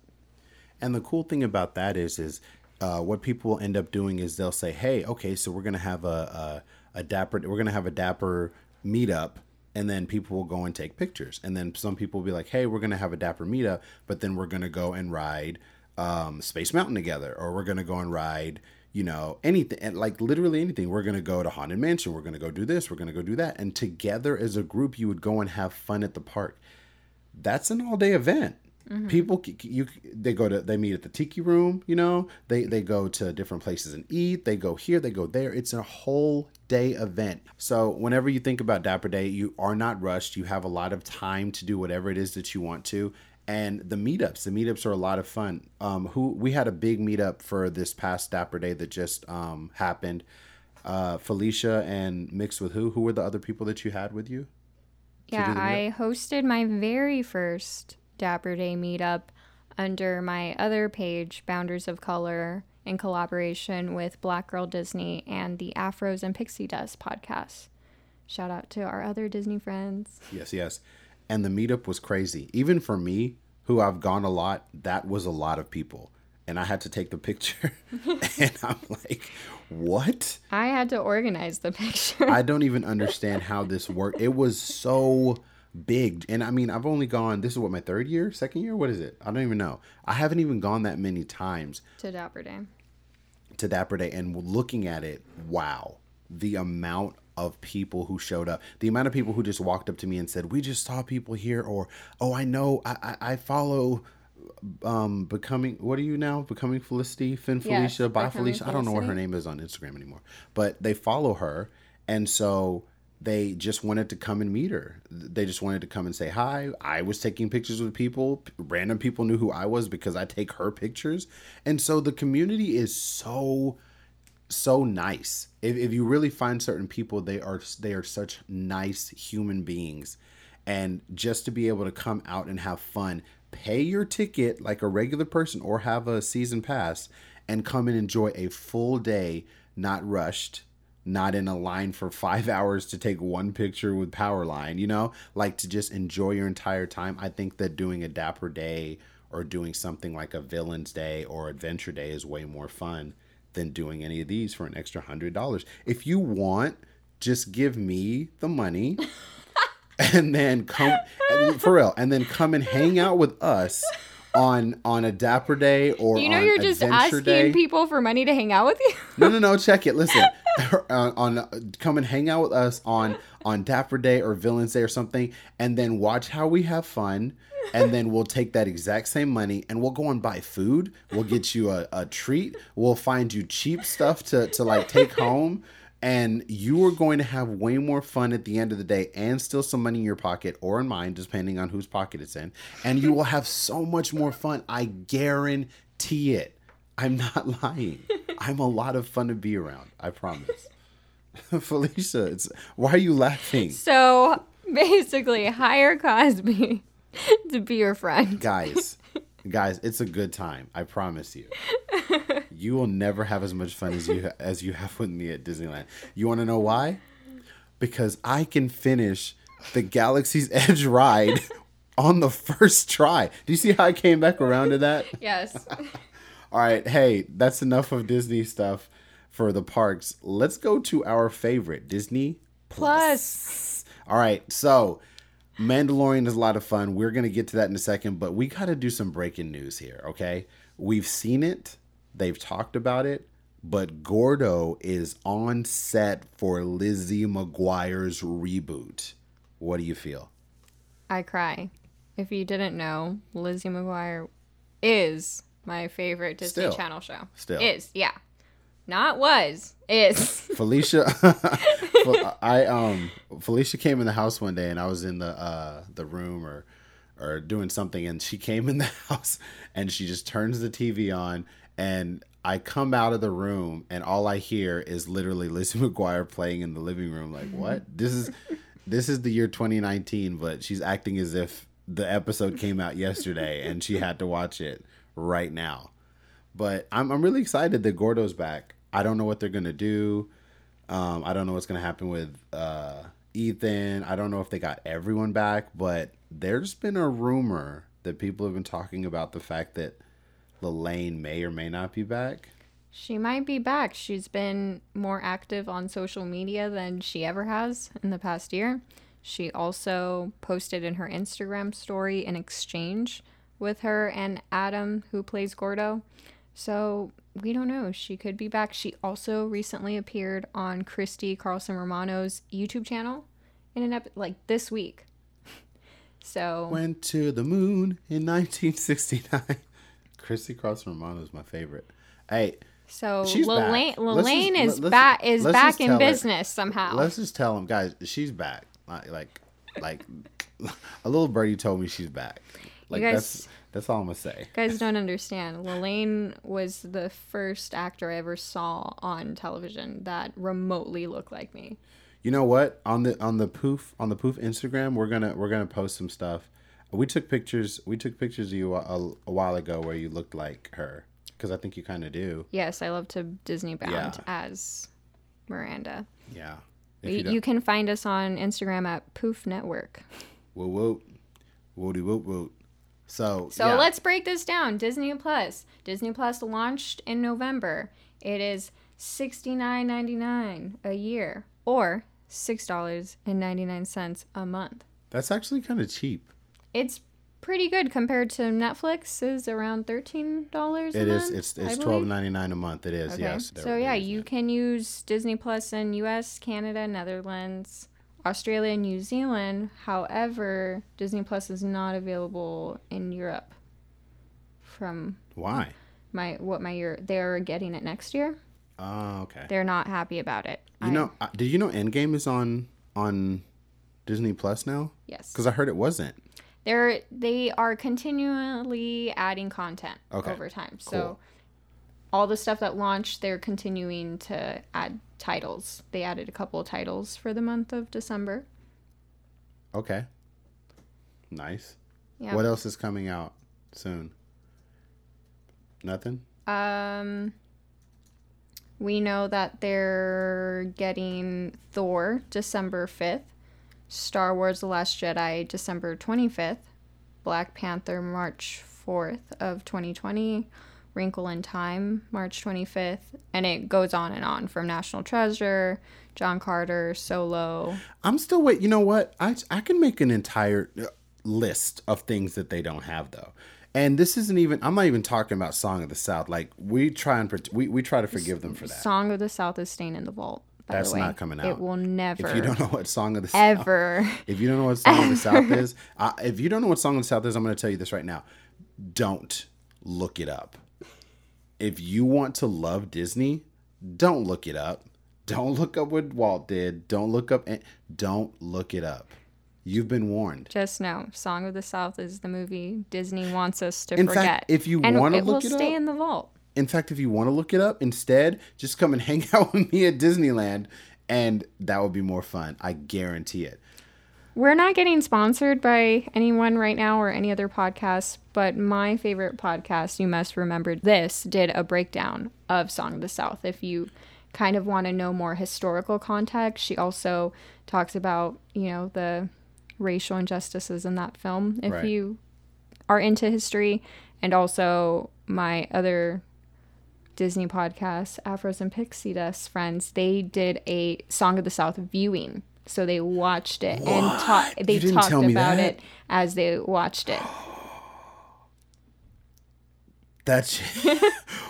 And the cool thing about that is, is uh, what people will end up doing is they'll say, hey, okay, so we're going to have a, a, a Dapper, we're going to have a Dapper meetup. And then people will go and take pictures. And then some people will be like, hey, we're going to have a Dapper meetup, but then we're going to go and ride um, Space Mountain together. Or we're going to go and ride, you know, anything. And like literally anything. We're going to go to Haunted Mansion. We're going to go do this. We're going to go do that. And together as a group, you would go and have fun at the park. That's an all-day event. Mm-hmm. People, you, they go to, they meet at the Tiki Room, you know, they, they go to different places and eat, they go here, they go there. It's a whole day event. So whenever you think about Dapper Day, you are not rushed. You have a lot of time to do whatever it is that you want to. And the meetups, the meetups are a lot of fun. Um, who we had a big meetup for this past Dapper Day that just, um, happened, uh, Felicia and Mixed with who, who were the other people that you had with you? Yeah, I hosted my very first Dapper Day meetup under my other page, Boundaries of Color, in collaboration with Black Girl Disney and the Afros and Pixie Dust podcast. Shout out to our other Disney friends. Yes, yes. And the meetup was crazy. Even for me, who I've gone a lot, that was a lot of people. And I had to take the picture. And I'm like, what? I had to organize the picture. I don't even understand how this worked. It was so... big. And I mean, I've only gone, this is what, my third year, second year? What is it? I don't even know. I haven't even gone that many times. To Dapper Day. To Dapper Day. And looking at it, wow. The amount of people who showed up. The amount of people who just walked up to me and said, we just saw people here. Or, oh, I know, I, I, I follow um, Becoming, what are you now? Becoming Felicity? Finn Felicia? Yes, By Felicia? Felicity. I don't know what her name is on Instagram anymore. But they follow her. And so... they just wanted to come and meet her. They just wanted to come and say hi. I was taking pictures with people. Random people knew who I was because I take her pictures. And so the community is so, so nice. If, if you really find certain people, they are they are such nice human beings. And just to be able to come out and have fun, pay your ticket like a regular person or have a season pass and come and enjoy a full day, not rushed. Not in a line for five hours to take one picture with Powerline, you know, like to just enjoy your entire time. I think that doing a Dapper Day or doing something like a Villain's Day or Adventure Day is way more fun than doing any of these for an extra hundred dollars. If you want, just give me the money and then come for real and then come and hang out with us. On on a Dapper Day or you know on you're just asking day. People for money to hang out with you. no, no, no. Check it. Listen, on, on uh, come and hang out with us on on Dapper Day or Villains Day or something, and then watch how we have fun. And then we'll take that exact same money and we'll go and buy food. We'll get you a, a treat. We'll find you cheap stuff to to like take home. And you are going to have way more fun at the end of the day and still some money in your pocket or in mine, depending on whose pocket it's in. And you will have so much more fun. I guarantee it. I'm not lying. I'm a lot of fun to be around. I promise. Felicia, it's, why are you laughing? So basically, hire Cosby to be your friend. Guys, guys, it's a good time. I promise you. You will never have as much fun as you as you have with me at Disneyland. You want to know why? Because I can finish the Galaxy's Edge ride on the first try. Do you see how I came back around to that? Yes. All right. Hey, that's enough of Disney stuff for the parks. Let's go to our favorite, Disney Plus. Plus. All right. So Mandalorian is a lot of fun. We're going to get to that in a second, but we got to do some breaking news here. Okay. We've seen it. They've talked about it. But Gordo is on set for Lizzie McGuire's reboot. What do you feel? I cry. If you didn't know, Lizzie McGuire is my favorite Disney Still. Channel show. Still. Is, yeah. Not was. Is. Felicia I um Felicia came in the house one day and I was in the uh the room or or doing something, and she came in the house and she just turns the T V on, and I come out of the room and all I hear is literally Lizzie McGuire playing in the living room. Like, what? This is This is the year twenty nineteen, but she's acting as if the episode came out yesterday and she had to watch it right now. But I'm I'm really excited that Gordo's back. I don't know what they're going to do. Um, I don't know what's going to happen with uh, Ethan. I don't know if they got everyone back, but there's been a rumor that people have been talking about the fact that Lalaine may or may not be back. She might be back. She's been more active on social media than she ever has in the past year. She also posted in her Instagram story an exchange with her and Adam, who plays Gordo. So we don't know. She could be back. She also recently appeared on Christy Carlson Romano's YouTube channel in an ep- like this week. So went to the moon in nineteen sixty-nine. Christy Carlson Romano is my favorite. Hey. So Lalaine Lalaine is back is back in business somehow. Let's just tell them, guys, she's back. Like like, like a little birdie told me she's back. Like guys, that's that's all I'm gonna say. Guys don't understand. Lalaine was the first actor I ever saw on television that remotely looked like me. You know what? On the on the poof on the poof Instagram, we're gonna we're gonna post some stuff. We took pictures. We took pictures of you a, a, a while ago where you looked like her. Because I think you kind of do. Yes, I love to Disney bound yeah. as Miranda. Yeah. You, you can find us on Instagram at Poof Network. Whoa, whoa. Woody, whoa, whoa. So, so yeah. Let's break this down. Disney Plus. Disney Plus launched in November. It is sixty-nine ninety-nine a year or six dollars and ninety-nine cents a month. That's actually kind of cheap. It's pretty good compared to Netflix is around thirteen dollars. It is. It's it's twelve ninety nine a month. It is. Okay. Yes. So yeah, you that. can use Disney Plus in U S, Canada, Netherlands, Australia, and New Zealand. However, Disney Plus is not available in Europe. From why? My what my year they're getting it next year. Oh, uh, okay. They're not happy about it. You I, know? Did you know Endgame is on on Disney Plus now? Yes. Because I heard it wasn't. They're, they are continually adding content okay. over time. So cool. All the stuff that launched, they're continuing to add titles. They added a couple of titles for the month of December. Okay. Nice. Yeah. What else is coming out soon? Nothing? Um, we know that they're getting Thor December fifth. Star Wars The Last Jedi, December twenty-fifth. Black Panther, March fourth of twenty twenty. Wrinkle in Time, March twenty-fifth. And it goes on and on from National Treasure, John Carter, Solo. I'm still waiting. You know what? I, I can make an entire list of things that they don't have, though. And this isn't even, I'm not even talking about Song of the South. Like, we try and we, we try to forgive them for that. Song of the South is staying in the vault. By That's not coming out. It will never. If you don't know what Song of the South, ever. If you don't know what Song of the South is, uh, if you don't know what Song of the South is, I'm going to tell you this right now. Don't look it up. If you want to love Disney, don't look it up. Don't look up what Walt did. Don't look up. And don't look it up. You've been warned. Just know, Song of the South is the movie Disney wants us to in forget. In fact, if you want to look it up, it will stay in the vault. In fact, if you want to look it up, instead, just come and hang out with me at Disneyland, and that would be more fun. I guarantee it. We're not getting sponsored by anyone right now or any other podcasts, but my favorite podcast, You Must Remember This, did a breakdown of Song of the South. If you kind of want to know more historical context, she also talks about, you know, the racial injustices in that film, if right. you are into history. And also my other Disney podcast, Afros and Pixie Dust friends, they did a Song of the South viewing. So they watched it what? and ta- they talked about that? it as they watched it. That's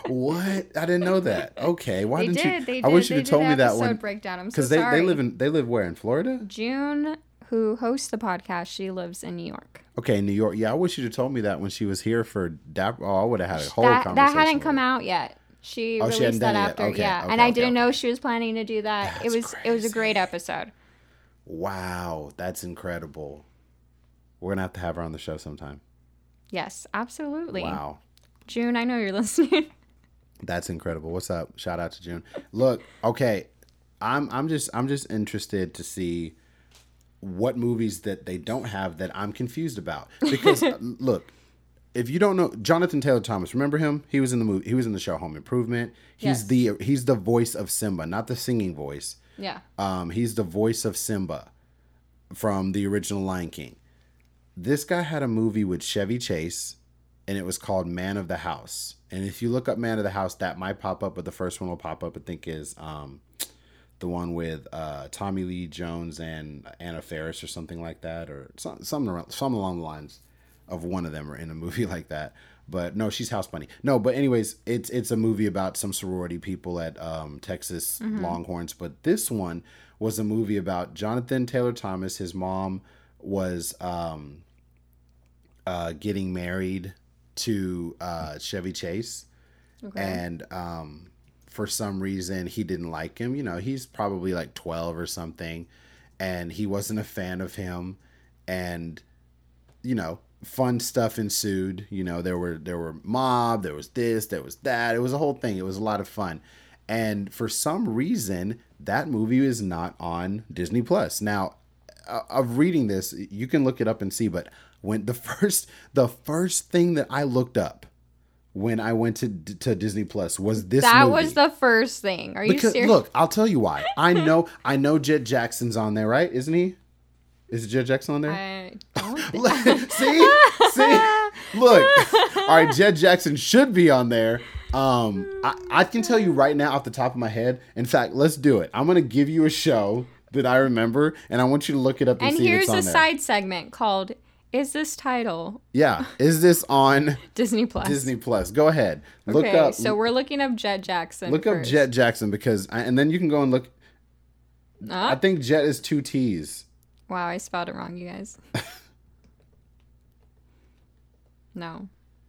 what? I didn't know that. Okay, why they didn't did, you? They did. I wish you had told me that one. Breakdown. I'm so they, sorry. Because they live in they live where in Florida? June, who hosts the podcast, she lives in New York. Okay, New York. Yeah, I wish you'd have told me that when she was here for Dapper. Oh, I would have had a whole that, conversation. That hadn't come out yet. She oh, released she that after, okay, yeah. Okay, and I okay, didn't okay. know she was planning to do that. That's it was crazy. It was a great episode. Wow, that's incredible. We're gonna have to have her on the show sometime. Yes, absolutely. Wow, June, I know you're listening. That's incredible. What's up? Shout out to June. Look, okay, I'm I'm just I'm just interested to see what movies that they don't have that I'm confused about, because look. If you don't know Jonathan Taylor Thomas, remember him? He was in the movie. He was in the show Home Improvement. He's yes. the he's the voice of Simba, not the singing voice. Yeah. Um, he's the voice of Simba from the original Lion King. This guy had a movie with Chevy Chase, and it was called Man of the House. And if you look up Man of the House, that might pop up, but the first one will pop up. I think is um, the one with uh, Tommy Lee Jones and Anna Faris or something like that, or some something around, something along the lines of one of them are in a movie like that. But no, she's House Bunny. No, but anyways, it's it's a movie about some sorority people at um, Texas mm-hmm. Longhorns. But this one was a movie about Jonathan Taylor Thomas. His mom was um, uh, getting married to uh, Chevy Chase. Okay. And um, for some reason, he didn't like him. You know, he's probably like twelve or something. And he wasn't a fan of him. And, you know... fun stuff ensued. You know, there were there were mob, there was this, there was that. It was a whole thing. It was a lot of fun. And for some reason, that movie is not on Disney Plus. Now, of reading this, you can look it up and see, but when the first the first thing that I looked up when I went to to Disney Plus was this that movie. That was the first thing. Are you because, serious? Look, I'll tell you why. I know I know Jet Jackson's on there, right? Isn't he? Is Jet Jackson on there? I don't think. See? See? Look. All right, Jet Jackson should be on there. Um, I, I can tell you right now off the top of my head. In fact, let's do it. I'm going to give you a show that I remember, and I want you to look it up and, and see if it's on there. And here's a side segment called, Is This Title? Yeah. Is this on Disney Plus? Disney Plus. Go ahead. Look okay, up. So we're looking up Jet Jackson Look first. up Jet Jackson, because, I, and then you can go and look. Uh? I think Jet is two T's. Wow, I spelled it wrong, you guys. No.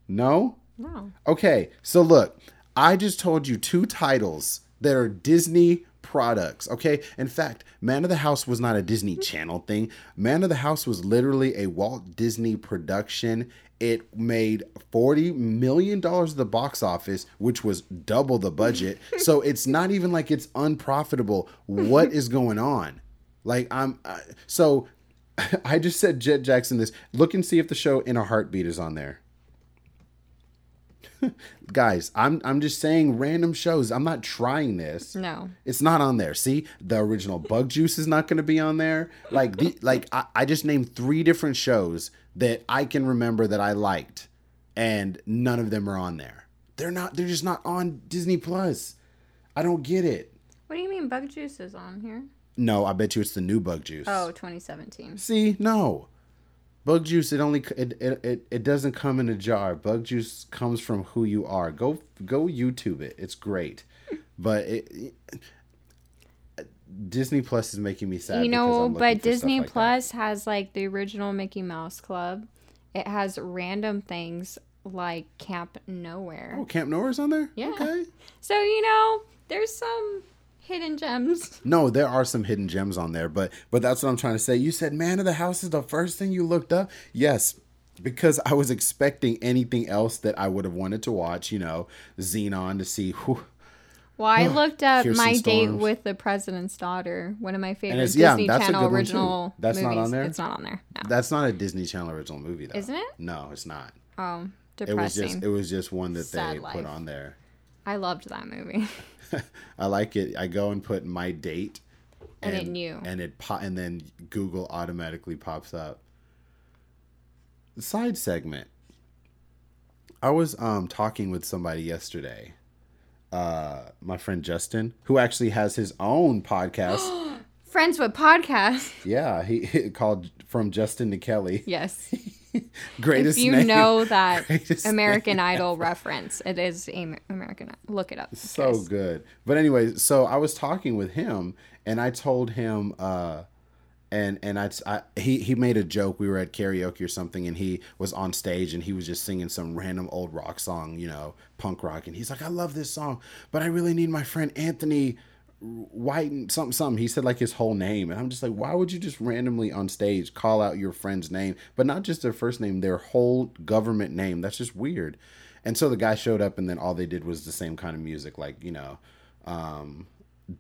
No? No. Okay, so look, I just told you two titles that are Disney products, okay? In fact, Man of the House was not a Disney Channel thing. Man of the House was literally a Walt Disney production. It made forty million dollars at the box office, which was double the budget. So it's not even like it's unprofitable. What is going on? Like, I'm, uh, so I just said Jet Jackson this. Look and see if the show In a Heartbeat is on there. Guys, I'm I'm just saying random shows. I'm not trying this. No. It's not on there. See, the original Bug Juice is not going to be on there. Like, the, like I, I just named three different shows that I can remember that I liked, and none of them are on there. They're not, they're just not on Disney Plus. I don't get it. What do you mean Bug Juice is on here? No, I bet you it's the new Bug Juice. Oh, twenty seventeen. See, no. Bug Juice, it only it it, it, it doesn't come in a jar. Bug Juice comes from who you are. Go go YouTube it. It's great. But it, it, Disney Plus is making me sad. You know, but Disney like Plus that. has like the original Mickey Mouse Club. It has random things like Camp Nowhere. Oh, Camp Nowhere's on there? Yeah. Okay. So, you know, there's some hidden gems. No, there are some hidden gems on there, but but that's what I'm trying to say. You said Man of the House is the first thing you looked up? Yes, because I was expecting anything else that I would have wanted to watch, you know, Xenon to see. Whew, Well, I looked up Kirsten My Storms. Date with the President's Daughter, one of my favorite Disney yeah, that's Channel original that's movies. That's not on there? It's not on there. No. That's not a Disney Channel original movie, though. Isn't it? No, it's not. Oh, depressing. It was just, it was just one that Sad they life. Put on there. I loved that movie. I like it. I go and put My Date. And, and it knew. And, it po- and then Google automatically pops up. Side segment. I was um, talking with somebody yesterday. Uh, my friend Justin, who actually has his own podcast, Friends with Podcasts. Yeah, he, he called From Justin to Kelly. Yes, greatest. If you name, know that American Idol ever. reference, it is American. Look it up. So guys. Good. But anyway, so I was talking with him, and I told him, uh, and and I, I he he made a joke. We were at karaoke or something, and he was on stage, and he was just singing some random old rock song, you know. Punk rock, and he's like, I love this song, but I really need my friend Anthony White and something something. He said like his whole name, and I'm just like, why would you just randomly on stage call out your friend's name, but not just their first name, their whole government name? That's just weird. And so the guy showed up, and then all they did was the same kind of music, like, you know, um,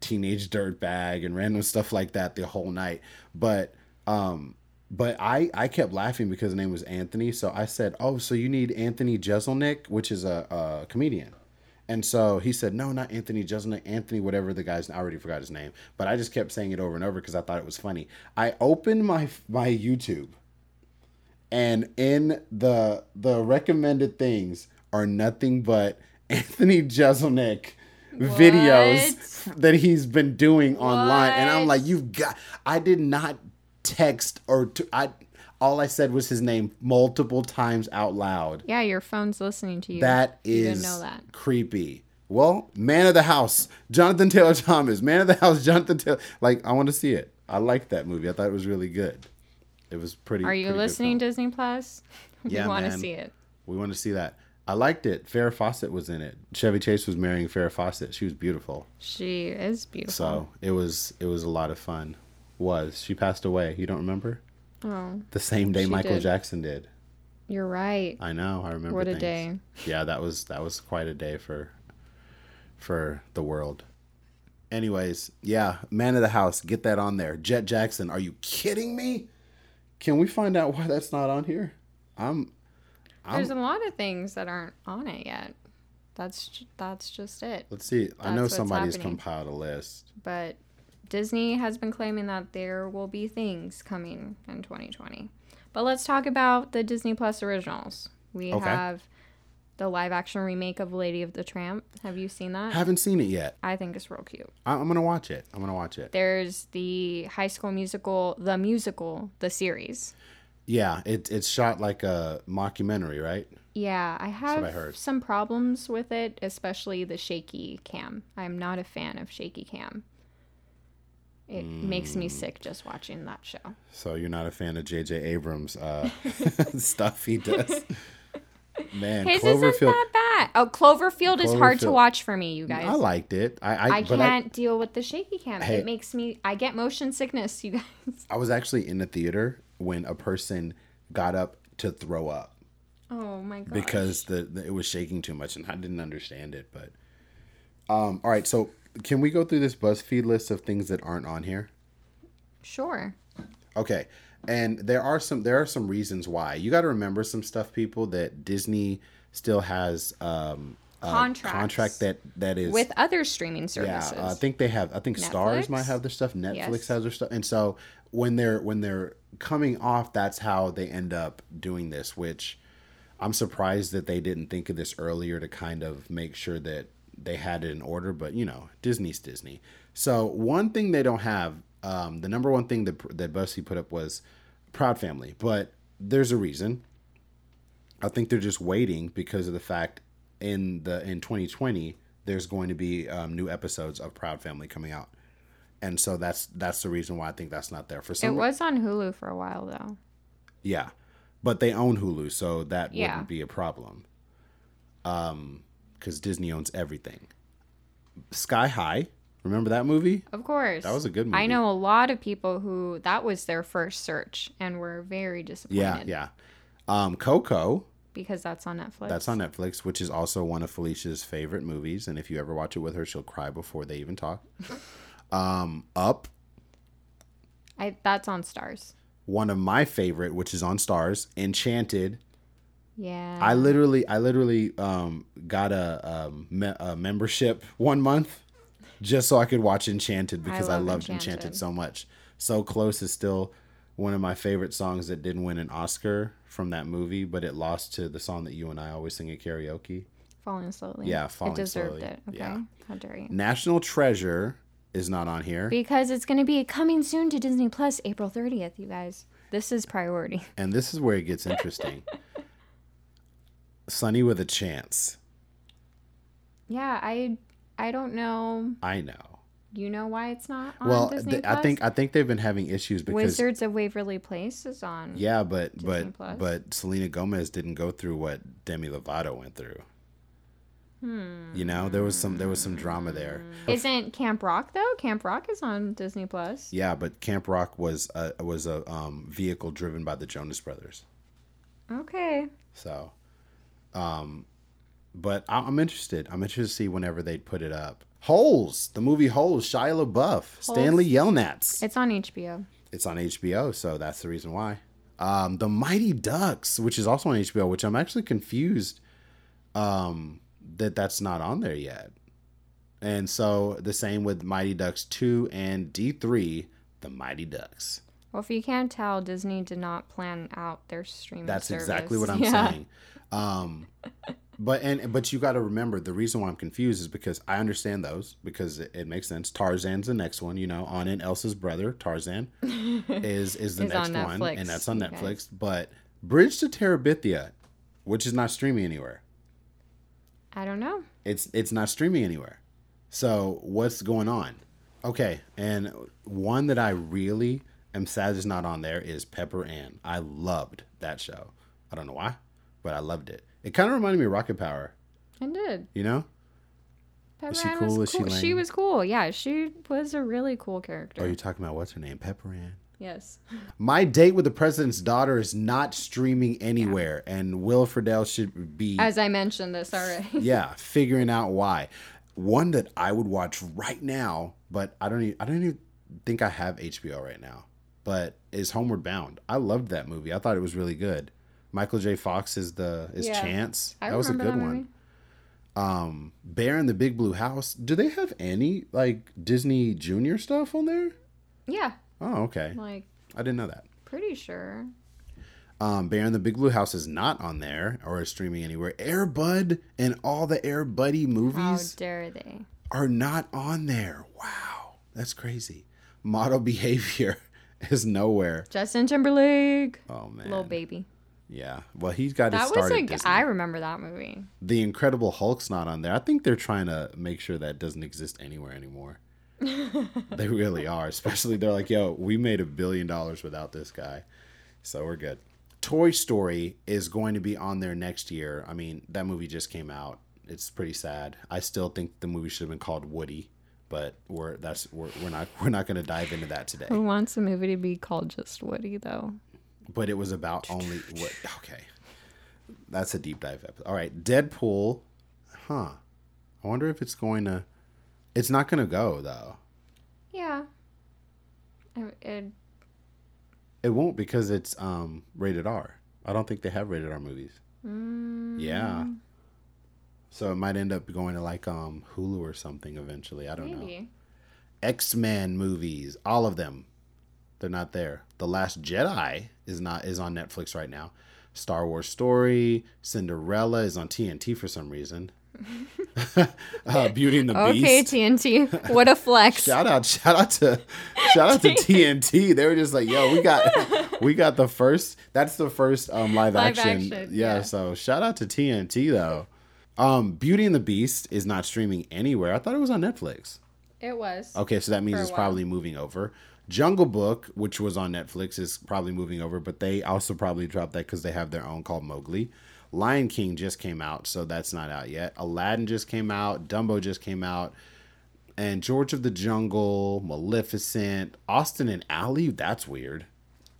Teenage Dirtbag and random stuff like that the whole night. But um, But I, I kept laughing because his name was Anthony. So I said, oh, so you need Anthony Jeselnik, which is a, a comedian. And so he said, no, not Anthony Jeselnik, Anthony, whatever the guy's, I already forgot his name. But I just kept saying it over and over because I thought it was funny. I opened my my YouTube, and in the the recommended things are nothing but Anthony Jeselnik What? videos that he's been doing what? online. And I'm like, you've got, I did not text or to, I all I said was his name multiple times out loud. Yeah, your phone's listening to you. That is you didn't know that. Creepy. Well, Man of the House, Jonathan Taylor Thomas, Man of the House, Jonathan Taylor. Like, I want to see it. I liked that movie. I thought it was really good. It was pretty. Are you pretty listening, Disney Plus? We yeah, want to see it. We want to see that. I liked it. Farrah Fawcett was in it. Chevy Chase was marrying Farrah Fawcett. She was beautiful. She is beautiful. So it was it was a lot of fun. Was she passed away? You don't remember? Oh, the same day Michael did. Jackson did. You're right. I know. I remember. What things. a day! Yeah, that was that was quite a day for for the world. Anyways, yeah, Man of the House, get that on there. Jet Jackson, are you kidding me? Can we find out why that's not on here? I'm. I'm There's a lot of things that aren't on it yet. That's that's just it. Let's see. That's I know somebody's happening. compiled a list, but. Disney has been claiming that there will be things coming in twenty twenty. But let's talk about the Disney Plus originals. We okay. have the live-action remake of Lady of the Tramp. Have you seen that? I haven't seen it yet. I think it's real cute. I- I'm going to watch it. I'm going to watch it. There's the High School Musical, the musical, the series. Yeah, it, it's shot like a mockumentary, right? Yeah, I have That's what I heard. some problems with it, especially the shaky cam. I'm not a fan of shaky cam. It mm. makes me sick just watching that show. So you're not a fan of J J. Abrams uh, stuff he does? Man, His Cloverfield. Isn't that bad. Oh, Cloverfield, Cloverfield is hard to watch for me, you guys. I liked it. I I, I can't I, deal with the shaky cam. Hey, it makes me, I get motion sickness, you guys. I was actually in the theater when a person got up to throw up. Oh, my God. Because the, the it was shaking too much, and I didn't understand it. But um, all right, so. Can we go through this BuzzFeed list of things that aren't on here? Sure. Okay. And there are some there are some reasons why. You got to remember some stuff, people, that Disney still has um, a Contracts contract that, that is... with other streaming services. Yeah, uh, I think they have... I think Netflix? Stars might have their stuff. Netflix yes. has their stuff. And so when they're when they're coming off, that's how they end up doing this, which I'm surprised that they didn't think of this earlier to kind of make sure that they had it in order, but you know, Disney's Disney. So one thing they don't have, um, the number one thing that that BuzzFeed put up was Proud Family, but there's a reason. I think they're just waiting because of the fact in the in twenty twenty there's going to be um, new episodes of Proud Family coming out, and so that's that's the reason why I think that's not there for some. It was on Hulu for a while though. Yeah, but they own Hulu, so that yeah. wouldn't be a problem. Um. Because Disney owns everything. Sky High. Remember that movie? Of course. That was a good movie. I know a lot of people who that was their first search and were very disappointed. Yeah, yeah. Um, Coco. because that's on Netflix. That's on Netflix, which is also one of Felicia's favorite movies. And if you ever watch it with her, she'll cry before they even talk. um, Up. I That's on Stars. One of my favorite, which is on Stars. Enchanted. Yeah. I literally I literally um, got a, a, me- a membership one month just so I could watch Enchanted because I, love I loved Enchanted. Enchanted so much. So Close is still one of my favorite songs that didn't win an Oscar from that movie, but it lost to the song that you and I always sing at karaoke. Falling Slowly. Yeah, Falling Slowly. It deserved slowly. it. Okay. Yeah. How dare you. National Treasure is not on here. Because it's going to be coming soon to Disney Plus April thirtieth, you guys. This is priority. And this is where it gets interesting. Sunny with a Chance. Yeah, I I don't know. I know. You know why it's not on well, Disney th- Plus? Well, I think I think they've been having issues because Wizards of Waverly Place is on. Yeah, but Disney but Plus. but Selena Gomez didn't go through what Demi Lovato went through. Hmm. You know, there was some there was some drama there. Isn't Camp Rock though? Camp Rock is on Disney Plus. Yeah, but Camp Rock was a, was a um, vehicle driven by the Jonas Brothers. Okay. So, um, but I'm interested. I'm interested to see whenever they put it up. Holes, the movie Holes, Shia LaBeouf, Holes. Stanley Yelnats. It's on H B O. It's on H B O, so that's the reason why. Um, The Mighty Ducks, which is also on H B O, which I'm actually confused um, that that's not on there yet. And so the same with Mighty Ducks two and D three, The Mighty Ducks. Well, if you can't tell, Disney did not plan out their streaming that's service. Exactly what I'm yeah. saying. Um But and but you got to remember, the reason why I'm confused is because I understand those because it, it makes sense. Tarzan's the next one, you know. On and Elsa's brother, Tarzan, is is the next one, and that's on Netflix. But Bridge to Terabithia, which is not streaming anywhere. I don't know. It's it's not streaming anywhere. So what's going on? Okay, and one that I really am sad is not on there is Pepper Ann. I loved that show. I don't know why, but I loved it. It kind of reminded me of Rocket Power. It did. You know? Pepper Is she Ann cool? Was cool. Is she, she was cool. Yeah, she was a really cool character. Oh, you're talking about what's her name? Pepper Ann. Yes. My Date with the President's Daughter is not streaming anywhere. Yeah. And Will Friedle should be... As I mentioned this already. Yeah, figuring out why. One that I would watch right now, but I don't even, I don't even think I have H B O right now, but is Homeward Bound. I loved that movie. I thought it was really good. Michael J. Fox is the is yeah. Chance. I that was a good one. Um, Bear in the Big Blue House. Do they have any like Disney Junior stuff on there? Yeah. Oh, okay. Like I didn't know that. Pretty sure. Um, Bear in the Big Blue House is not on there or is streaming anywhere. Air Bud and all the Air Buddy movies. How dare they? Are not on there. Wow, that's crazy. Model Behavior is nowhere. Justin Timberlake. Oh man. Little baby. Yeah, well, he's got to start at Disney. I remember that movie. The Incredible Hulk's not on there. I think they're trying to make sure that doesn't exist anywhere anymore. They really are. Especially they're like, yo, we made a billion dollars without this guy. So we're good. Toy Story is going to be on there next year. I mean, that movie just came out. It's pretty sad. I still think the movie should have been called Woody. But we're that's we're, we're not we're not going to dive into that today. Who wants the movie to be called just Woody, though? But it was about only what? Okay, that's a deep dive episode. All right, Deadpool, huh? I wonder if it's going to. It's not going to go though. Yeah. It. It won't because it's um rated R. I don't think they have rated R movies. Mm. Yeah. So it might end up going to like um Hulu or something eventually. I don't Maybe. know. X-Men movies, all of them. They're not there. The Last Jedi is not is on Netflix right now. Star Wars Story, Cinderella is on T N T for some reason. uh, Beauty and the okay, Beast. Okay, T N T. What a flex. shout out, shout out to shout out to T N T. They were just like, yo, we got we got the first that's the first um live, live action. action. Yeah, yeah, so shout out to T N T though. Um Beauty and the Beast is not streaming anywhere. I thought it was on Netflix. It was. Okay, so that means it's probably moving over. Jungle Book, which was on Netflix, is probably moving over, but they also probably dropped that because they have their own called Mowgli. Lion King just came out, so that's not out yet. Aladdin just came out. Dumbo just came out. And George of the Jungle, Maleficent, Austin and Ally, that's weird.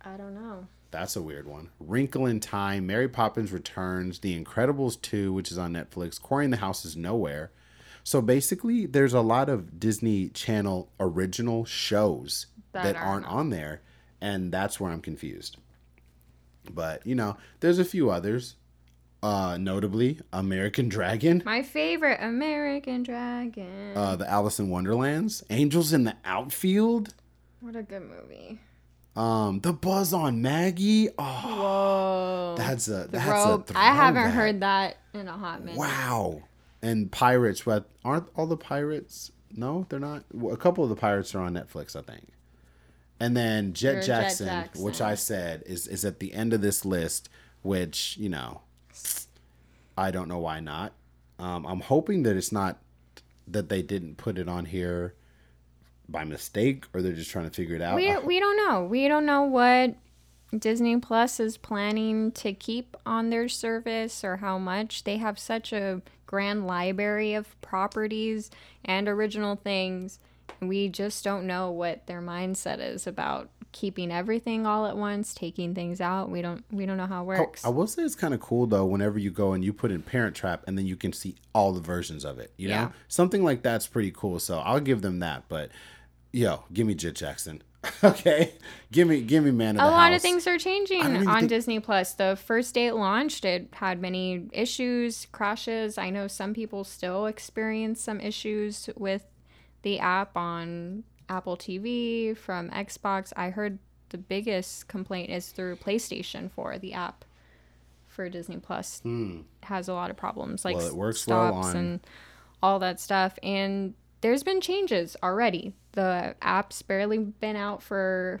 I don't know. That's a weird one. Wrinkle in Time, Mary Poppins Returns, The Incredibles two, which is on Netflix, Cory and the House is Nowhere. So basically, there's a lot of Disney Channel original shows that, that aren't on there, and that's where I'm confused. But, you know, there's a few others, uh, notably American Dragon. My favorite, American Dragon. Uh, the Alice in Wonderlands, Angels in the Outfield. What a good movie. Um, The Buzz on Maggie. Oh, whoa. That's a that's Rogue. a throwback. I haven't heard that in a hot minute. Wow. And Pirates. What, aren't all the Pirates? No, they're not. A couple of the Pirates are on Netflix, I think. And then Jet, Jet Jackson, Jackson, which I said is, is at the end of this list, which, you know, I don't know why not. Um, I'm hoping that it's not that they didn't put it on here by mistake, or they're just trying to figure it out. We, we don't know. We don't know what Disney Plus is planning to keep on their service or how much. They have such a grand library of properties and original things. We just don't know what their mindset is about keeping everything all at once, taking things out. We don't we don't know how it works. I will say it's kind of cool, though, whenever you go and you put in Parent Trap and then you can see all the versions of it. You yeah. know, something like that's pretty cool. So I'll give them that. But yo, give me Jet Jackson. Okay. Give me give me Man of the House. A lot of things are changing on think... Disney Plus. The first day it launched, it had many issues, crashes. I know some people still experience some issues with the app on Apple T V from Xbox. I heard the biggest complaint is through PlayStation four. The app for Disney Plus mm. has a lot of problems, like well, it works stops well on... and all that stuff. And there's been changes already. The app's barely been out for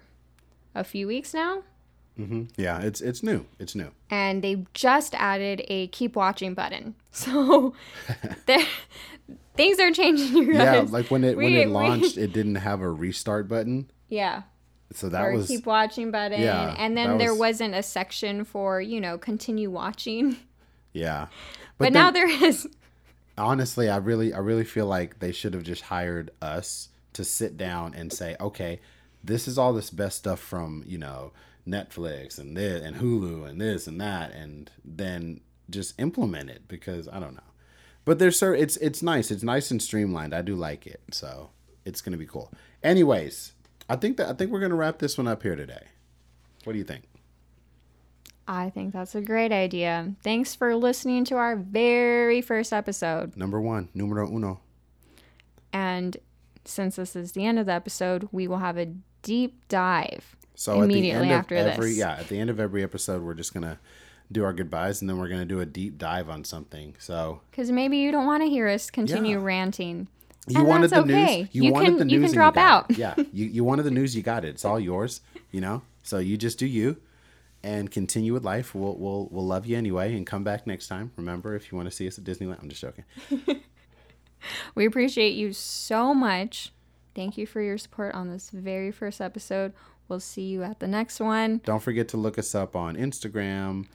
a few weeks now. Mm-hmm. Yeah, it's it's new. It's new. And they just added a keep watching button. So things are changing, you guys. Yeah, like when it we, when it launched, we, it didn't have a restart button. Yeah. So that or was... keep watching button. Yeah, and then was, there wasn't a section for, you know, continue watching. Yeah. But, but then, now there is. Honestly, I really I really feel like they should have just hired us to sit down and say, okay, this is all this best stuff from, you know, Netflix and this and Hulu and this and that, and then just implement it, because I don't know, but there's sir it's it's nice it's nice and streamlined. I do like it, so it's gonna be cool. Anyways, I think that I think we're gonna wrap this one up here today. What do you think? I think that's a great idea. Thanks for listening to our very first episode, number one, numero uno. And since this is the end of the episode, we will have a deep dive. So immediately at the end after of every, this. Yeah, at the end of every episode, we're just going to do our goodbyes, and then we're going to do a deep dive on something. So because maybe you don't want to hear us continue yeah. ranting. You and wanted that's the okay. news. You, you wanted can, the news. You can drop you out. It. Yeah, you, you wanted the news. You got it. It's all yours, you know. So you just do you and continue with life. We'll, we'll, we'll love you anyway, and come back next time. Remember, if you want to see us at Disneyland. I'm just joking. We appreciate you so much. Thank you for your support on this very first episode. We'll see you at the next one. Don't forget to look us up on Instagram.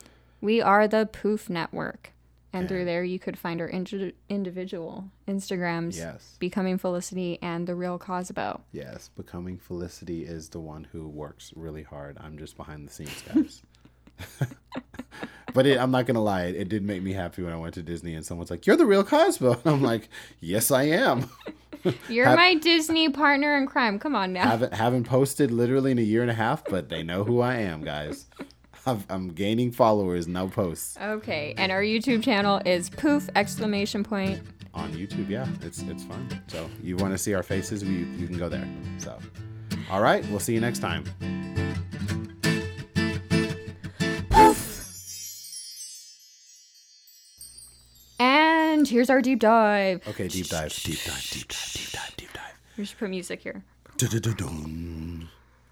We are the Poof Network. And yeah. through there, you could find our indi- individual Instagrams. Yes. Becoming Felicity and The Real Cosbo. Yes. Becoming Felicity is the one who works really hard. I'm just behind the scenes, guys. But it, I'm not going to lie. It, it did make me happy when I went to Disney and someone's like, you're The Real Cosbo. And I'm like, yes, I am. You're have, my Disney partner in crime. Come on now. Haven't haven't posted literally in a year and a half, but they know who I am, guys. I've, I'm gaining followers, no posts. Okay, and our YouTube channel is Poof exclamation point on YouTube. Yeah, it's it's fun. So you want to see our faces? We you can go there. So, all right, we'll see you next time. Here's our deep dive. Okay, deep dive, deep dive, deep dive, deep dive, deep dive. We should put music here.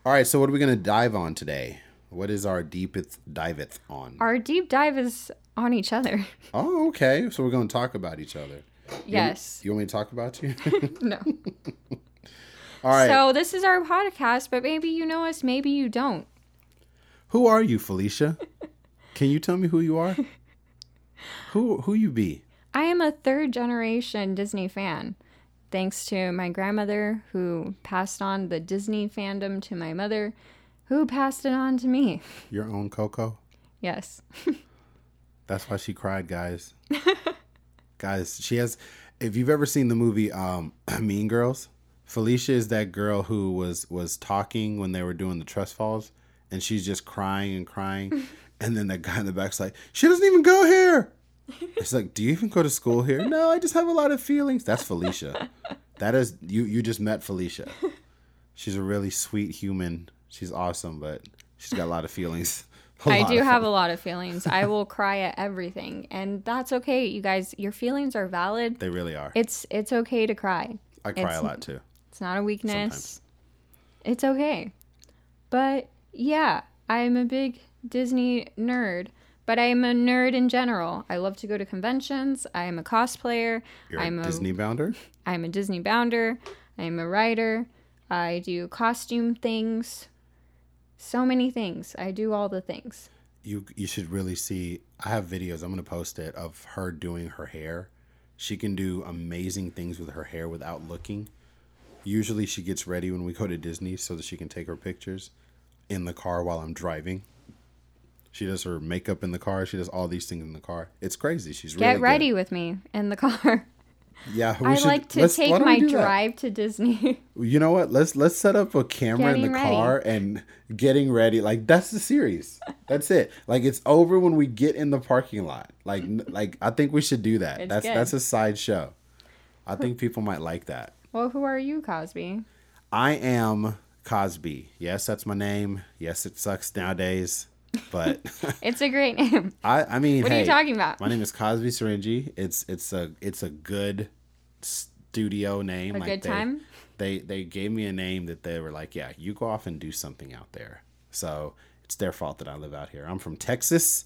All right, so what are we going to dive on today? What is our deepeth diveth on? Our deep dive is on each other. Oh, okay. So we're going to talk about each other. Yes. You want me, you want me to talk about you? No. All right. So this is our podcast, but maybe you know us, maybe you don't. Who are you, Felicia? Can you tell me who you are? Who who you be? I am a third generation Disney fan, thanks to my grandmother, who passed on the Disney fandom to my mother, Who passed it on to me? Your own Coco? Yes. That's why she cried, guys. Guys, she has... If you've ever seen the movie um, Mean Girls, Felicia is that girl who was, was talking when they were doing the trust falls, and she's just crying and crying. And then that guy in the back's like, she doesn't even go here. It's like, do you even go to school here? No, I just have a lot of feelings. That's Felicia. That is, you, you just met Felicia. She's a really sweet human. She's awesome, but she's got a lot of feelings. I do have a lot of feelings. I will cry at everything. And that's okay, you guys. Your feelings are valid. They really are. It's it's okay to cry. I cry it's, a lot, too. It's not a weakness. Sometimes. It's okay. But, yeah, I'm a big Disney nerd. But I'm a nerd in general. I love to go to conventions. I'm a cosplayer. You're I'm a Disney a, bounder? I'm a Disney bounder. I'm a writer. I do costume things. So many things. I do all the things. You you should really see. I have videos. I'm going to post it of her doing her hair. She can do amazing things with her hair without looking. Usually she gets ready when we go to Disney so that she can take her pictures in the car while I'm driving. She does her makeup in the car. She does all these things in the car. It's crazy. She's really good. Get ready with me in the car. Yeah, we I should, like to take my drive that? to Disney. You know what? Let's let's set up a camera getting in the ready. car and getting ready. Like that's the series. That's it. Like it's over when we get in the parking lot. Like like I think we should do that. It's that's good. That's a side show. I think people might like that. Well, who are you, Cosby? I am Cosby. Yes, that's my name. Yes, it sucks nowadays. But it's a great name. I, I mean, what hey, are you talking about? My name is Cosby Serenji. It's it's a it's a good studio name. A like good they, time. They they gave me a name that they were like, yeah, you go off and do something out there. So it's their fault that I live out here. I'm from Texas.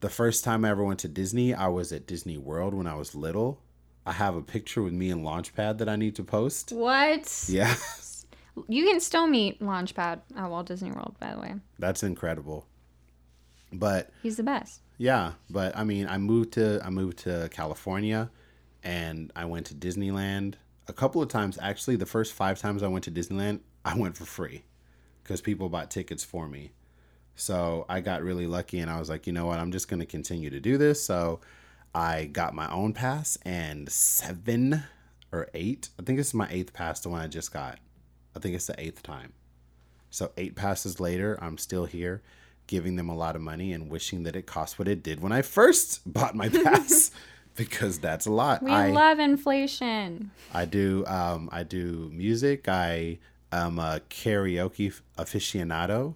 The first time I ever went to Disney, I was at Disney World when I was little. I have a picture with me and Launchpad that I need to post. What? Yeah. You can still meet Launchpad at Walt Disney World, by the way. That's incredible. But he's the best. Yeah, but I mean, I moved to I moved to California, and I went to Disneyland a couple of times. Actually, the first five times I went to Disneyland, I went for free because people bought tickets for me. So I got really lucky, and I was like, you know what? I'm just going to continue to do this. So I got my own pass, and seven or eight. I think this is my eighth pass, the one I just got. I think it's the eighth time. So eight passes later, I'm still here, giving them a lot of money and wishing that it cost what it did when I first bought my pass, because that's a lot. We I, love inflation. I do. Um, I do music. I am a karaoke aficionado.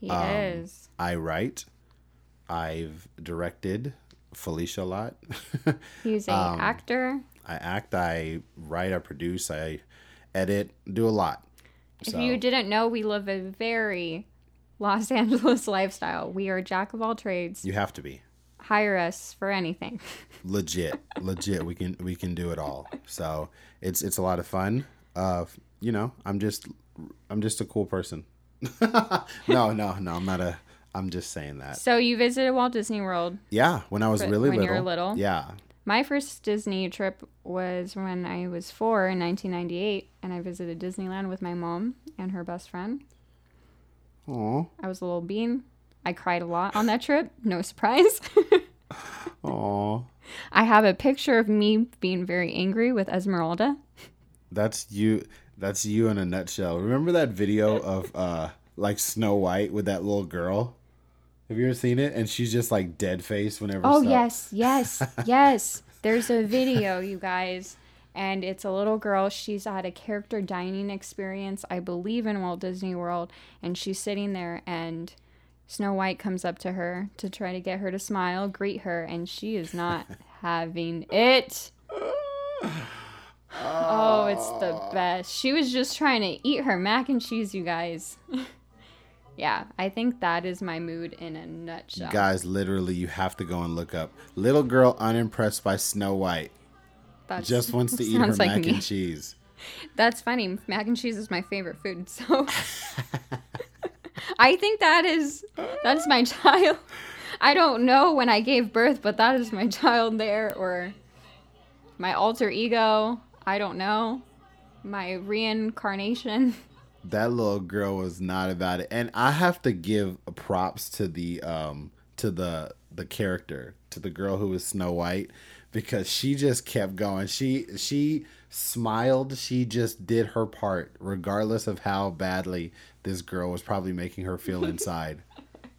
He um, is. I write. I've directed Felicia a lot. He's an um, actor. I act. I write. I produce. I edit. Do a lot. If so. You didn't know, we live a very Los Angeles lifestyle. We are jack of all trades. You have to be. Hire us for anything. Legit. Legit. We can we can do it all. So it's it's a lot of fun. Uh, you know, I'm just I'm just a cool person. no, no, no, I'm not a I'm just saying that. So you visited Walt Disney World. Yeah, when I was for, really when little. When you were little. Yeah. My first Disney trip was when I was four in nineteen ninety-eight, and I visited Disneyland with my mom and her best friend. Aww. I was a little bean. I cried a lot on that trip. No surprise. Aww. I have a picture of me being very angry with Esmeralda. That's you. That's you in a nutshell. Remember that video of uh, like Snow White with that little girl? Have you ever seen it? And she's just like dead face whenever. Oh stuff. yes, yes, yes. There's a video, you guys. And it's a little girl. She's had a character dining experience, I believe, in Walt Disney World. And she's sitting there, and Snow White comes up to her to try to get her to smile, greet her, and she is not having it. Oh, it's the best. She was just trying to eat her mac and cheese, you guys. Yeah, I think that is my mood in a nutshell. You guys, literally, you have to go and look up Little Girl Unimpressed by Snow White. That's, just wants to eat her like mac me. and cheese. That's funny. Mac and cheese is my favorite food, so I think that is that's my child. I don't know when I gave birth, but that is my child there, or my alter ego. I don't know. My reincarnation. That little girl was not about it. And I have to give props to the um to the the character, to the girl who was Snow White, because she just kept going. She she smiled. She just did her part, regardless of how badly this girl was probably making her feel inside.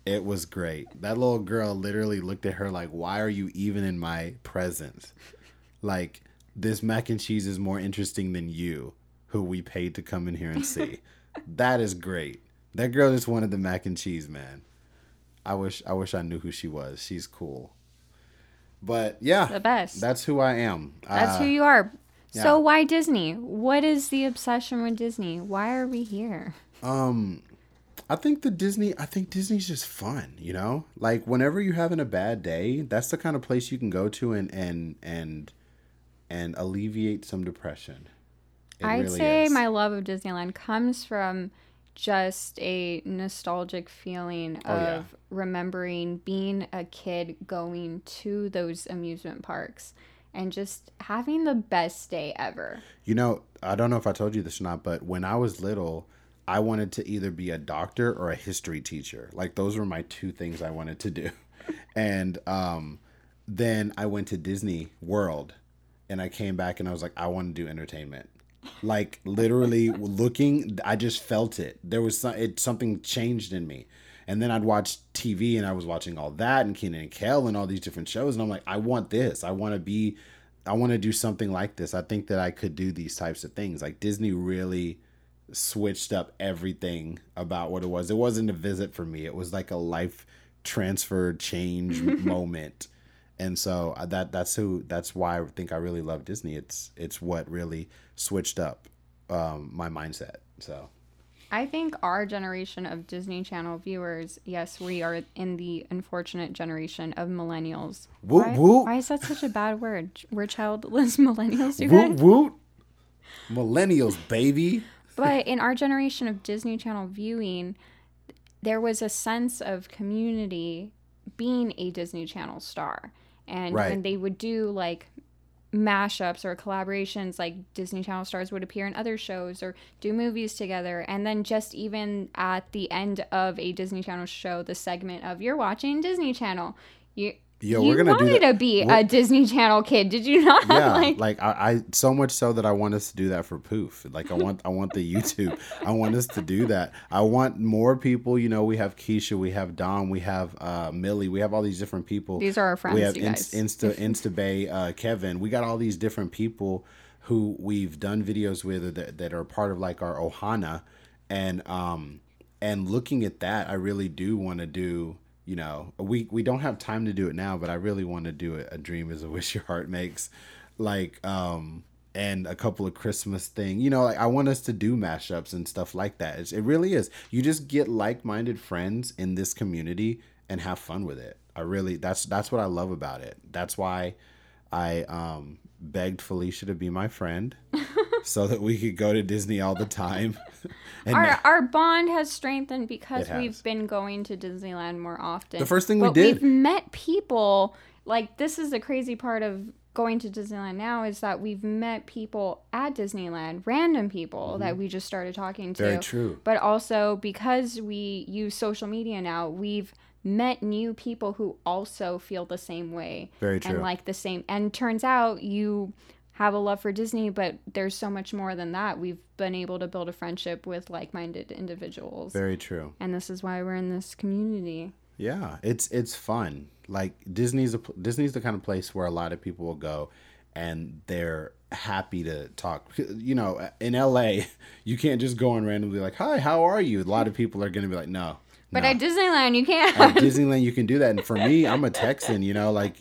It was great. That little girl literally looked at her like, why are you even in my presence? Like, this mac and cheese is more interesting than you, who we paid to come in here and see. That is great. That girl just wanted the mac and cheese, man. I wish I wish I knew who she was. She's cool. But yeah, the best. That's who I am. That's uh, who you are. Yeah. So why Disney? What is the obsession with Disney? Why are we here? Um, I think the Disney, I think Disney's just fun, you know? Like, whenever you're having a bad day, that's the kind of place you can go to and and and, and alleviate some depression. It I'd really say is. My love of Disneyland comes from just a nostalgic feeling of oh, yeah. remembering being a kid going to those amusement parks and just having the best day ever. You know, I don't know if I told you this or not, but when I was little, I wanted to either be a doctor or a history teacher. Like, those were my two things I wanted to do. And um, then I went to Disney World and I came back and I was like, I want to do entertainment. Like, literally looking, I just felt it. There was some, it, something changed in me. And then I'd watch T V and I was watching all that and Kenan and Kel and all these different shows. And I'm like, I want this. I want to be, I want to do something like this. I think that I could do these types of things. Like, Disney really switched up everything about what it was. It wasn't a visit for me. It was like a life transfer change moment. And so that that's who that's why I think I really love Disney. It's it's what really switched up um, my mindset. So I think our generation of Disney Channel viewers, yes, we are in the unfortunate generation of millennials. Woot, why, woot. Why is that such a bad word? We're childless millennials, you guys. Woot, woot. Millennials, baby. But in our generation of Disney Channel viewing, there was a sense of community being a Disney Channel star. And right. when they would do like mashups or collaborations, like Disney Channel stars would appear in other shows or do movies together. And then just even at the end of a Disney Channel show, the segment of you're watching Disney Channel, you, Yo, you we're gonna wanted do to be we're... a Disney Channel kid. Did you not? Yeah, like, like I, I so much so that I want us to do that for Poof. Like I want I want the YouTube. I want us to do that. I want more people. You know, we have Keisha, we have Dom, we have uh, Millie, we have all these different people. These are our friends. We have you guys. Insta Instabay, uh, Kevin. We got all these different people who we've done videos with that, that are part of like our Ohana, and um and looking at that, I really do want to do. You know, we, we don't have time to do it now, but I really want to do it. A dream is a wish your heart makes, like, um, and a couple of Christmas thing. You know, like I want us to do mashups and stuff like that. It's, it really is. You just get like-minded friends in this community and have fun with it. I really, that's that's what I love about it. That's why I um, begged Felicia to be my friend. So that we could go to Disney all the time. And our now, our bond has strengthened because has. we've been going to Disneyland more often. The first thing but we did. We've met people. Like, this is the crazy part of going to Disneyland now is that we've met people at Disneyland, random people mm-hmm. that we just started talking to. Very true. But also because we use social media now, we've met new people who also feel the same way. Very true. And like the same. And turns out you have a love for Disney, but there's so much more than that. We've been able to build a friendship with like-minded individuals. Very true. And this is why we're in this community. Yeah, it's it's fun. Like Disney's a, Disney's the kind of place where a lot of people will go and they're happy to talk. You know, in L A, you can't just go and randomly like, "Hi, how are you?" A lot of people are going to be like, "No." But no. At Disneyland, you can. At Disneyland, you can do that. And for me, I'm a Texan, you know, like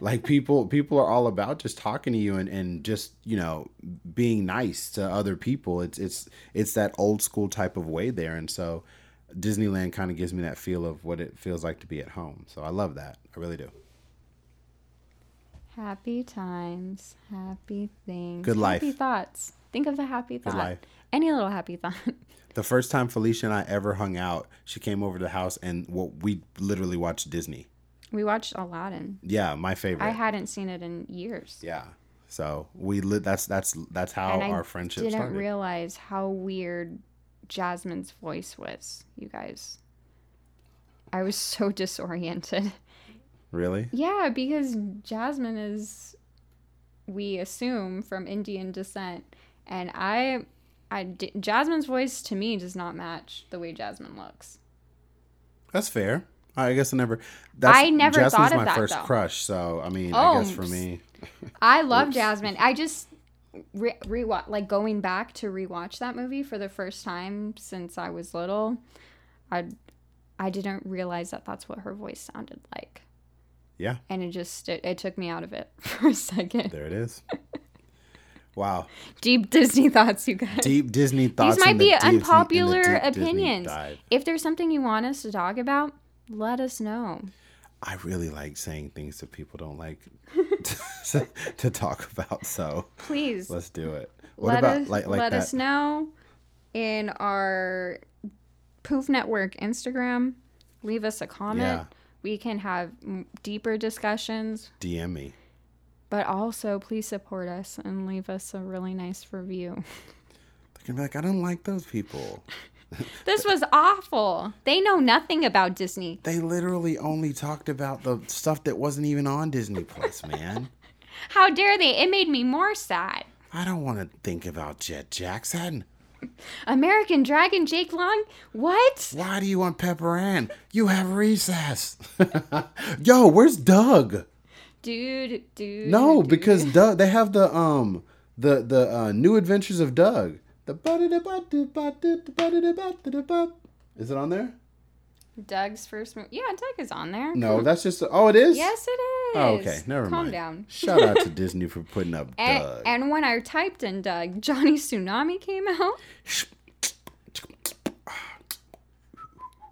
Like people people are all about just talking to you and, and just, you know, being nice to other people. It's it's it's that old school type of way there. And so Disneyland kind of gives me that feel of what it feels like to be at home. So I love that. I really do. Happy times. Happy things. Good life. Happy thoughts. Think of a happy thought. Good life. Any little happy thought. The first time Felicia and I ever hung out, she came over to the house and well, we literally watched Disney. We watched Aladdin. Yeah, my favorite. I hadn't seen it in years. Yeah, so we li- that's that's that's how and our I friendship started. I didn't realize how weird Jasmine's voice was, you guys. I was so disoriented. Really? Yeah, because Jasmine is, we assume, from Indian descent, and I, I Jasmine's voice to me does not match the way Jasmine looks. That's fair. I guess I never. That's, I never Jasmine's thought of my that. First though. Crush, so I mean, oh, I guess for me, I love oops. Jasmine. I just re- rewatch, like going back to rewatch that movie for the first time since I was little. I, I didn't realize that that's what her voice sounded like. Yeah. And it just it, it took me out of it for a second. There it is. Wow. Deep Disney thoughts, you guys. Deep Disney thoughts. These might be the unpopular Disney, opinions. If there's something you want us to talk about, let us know. I really like saying things that people don't like to, to talk about. So please, let's do it. What let about us, like like let that? Us know in our Poof Network Instagram. Leave us a comment. Yeah. We can have deeper discussions. D M me. But also, please support us and leave us a really nice review. They can be like, I don't like those people. This was awful. They know nothing about Disney. They literally only talked about the stuff that wasn't even on Disney Plus, man. How dare they? It made me more sad. I don't want to think about Jet Jackson. American Dragon, Jake Long? What? Why do you want Pepper Ann? You have recess. Yo, where's Doug? Dude, dude. No, dude. Because Doug, they have the um the the uh, New Adventures of Doug. The is it on there? Doug's first movie. Yeah, Doug is on there. No, that's just oh, it is. Yes, it is. Oh, okay, never Calm mind. Calm down. Shout out to Disney for putting up and, Doug. And when I typed in Doug, Johnny Tsunami came out.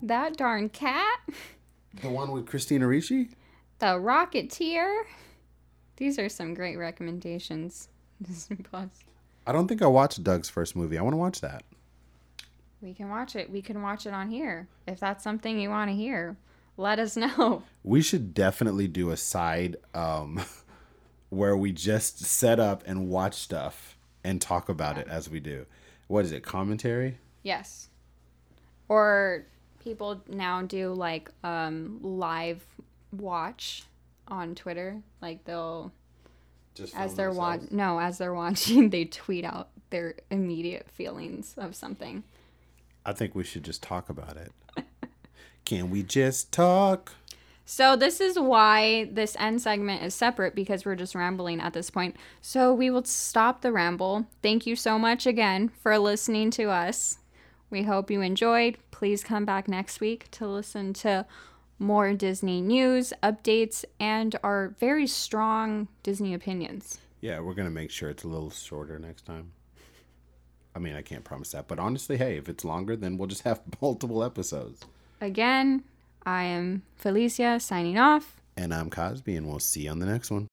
That darn cat. The one with Christina Ricci. The Rocketeer. These are some great recommendations. Disney Plus. I don't think I watched Doug's first movie. I want to watch that. We can watch it. We can watch it on here. If that's something you want to hear, let us know. We should definitely do a side um, where we just set up and watch stuff and talk about yeah. it as we do. What is it? Commentary? Yes. Or people now do like um, live watch on Twitter. Like they'll just as they're wa- no, as they're watching, they tweet out their immediate feelings of something. I think we should just talk about it. Can we just talk? So this is why this end segment is separate, because we're just rambling at this point. So we will stop the ramble. Thank you so much again for listening to us. We hope you enjoyed. Please come back next week to listen to more Disney news, updates, and our very strong Disney opinions. Yeah, we're going to make sure it's a little shorter next time. I mean, I can't promise that, but honestly, hey, if it's longer, then we'll just have multiple episodes. Again, I am Felicia signing off. And I'm Cosby, and we'll see you on the next one.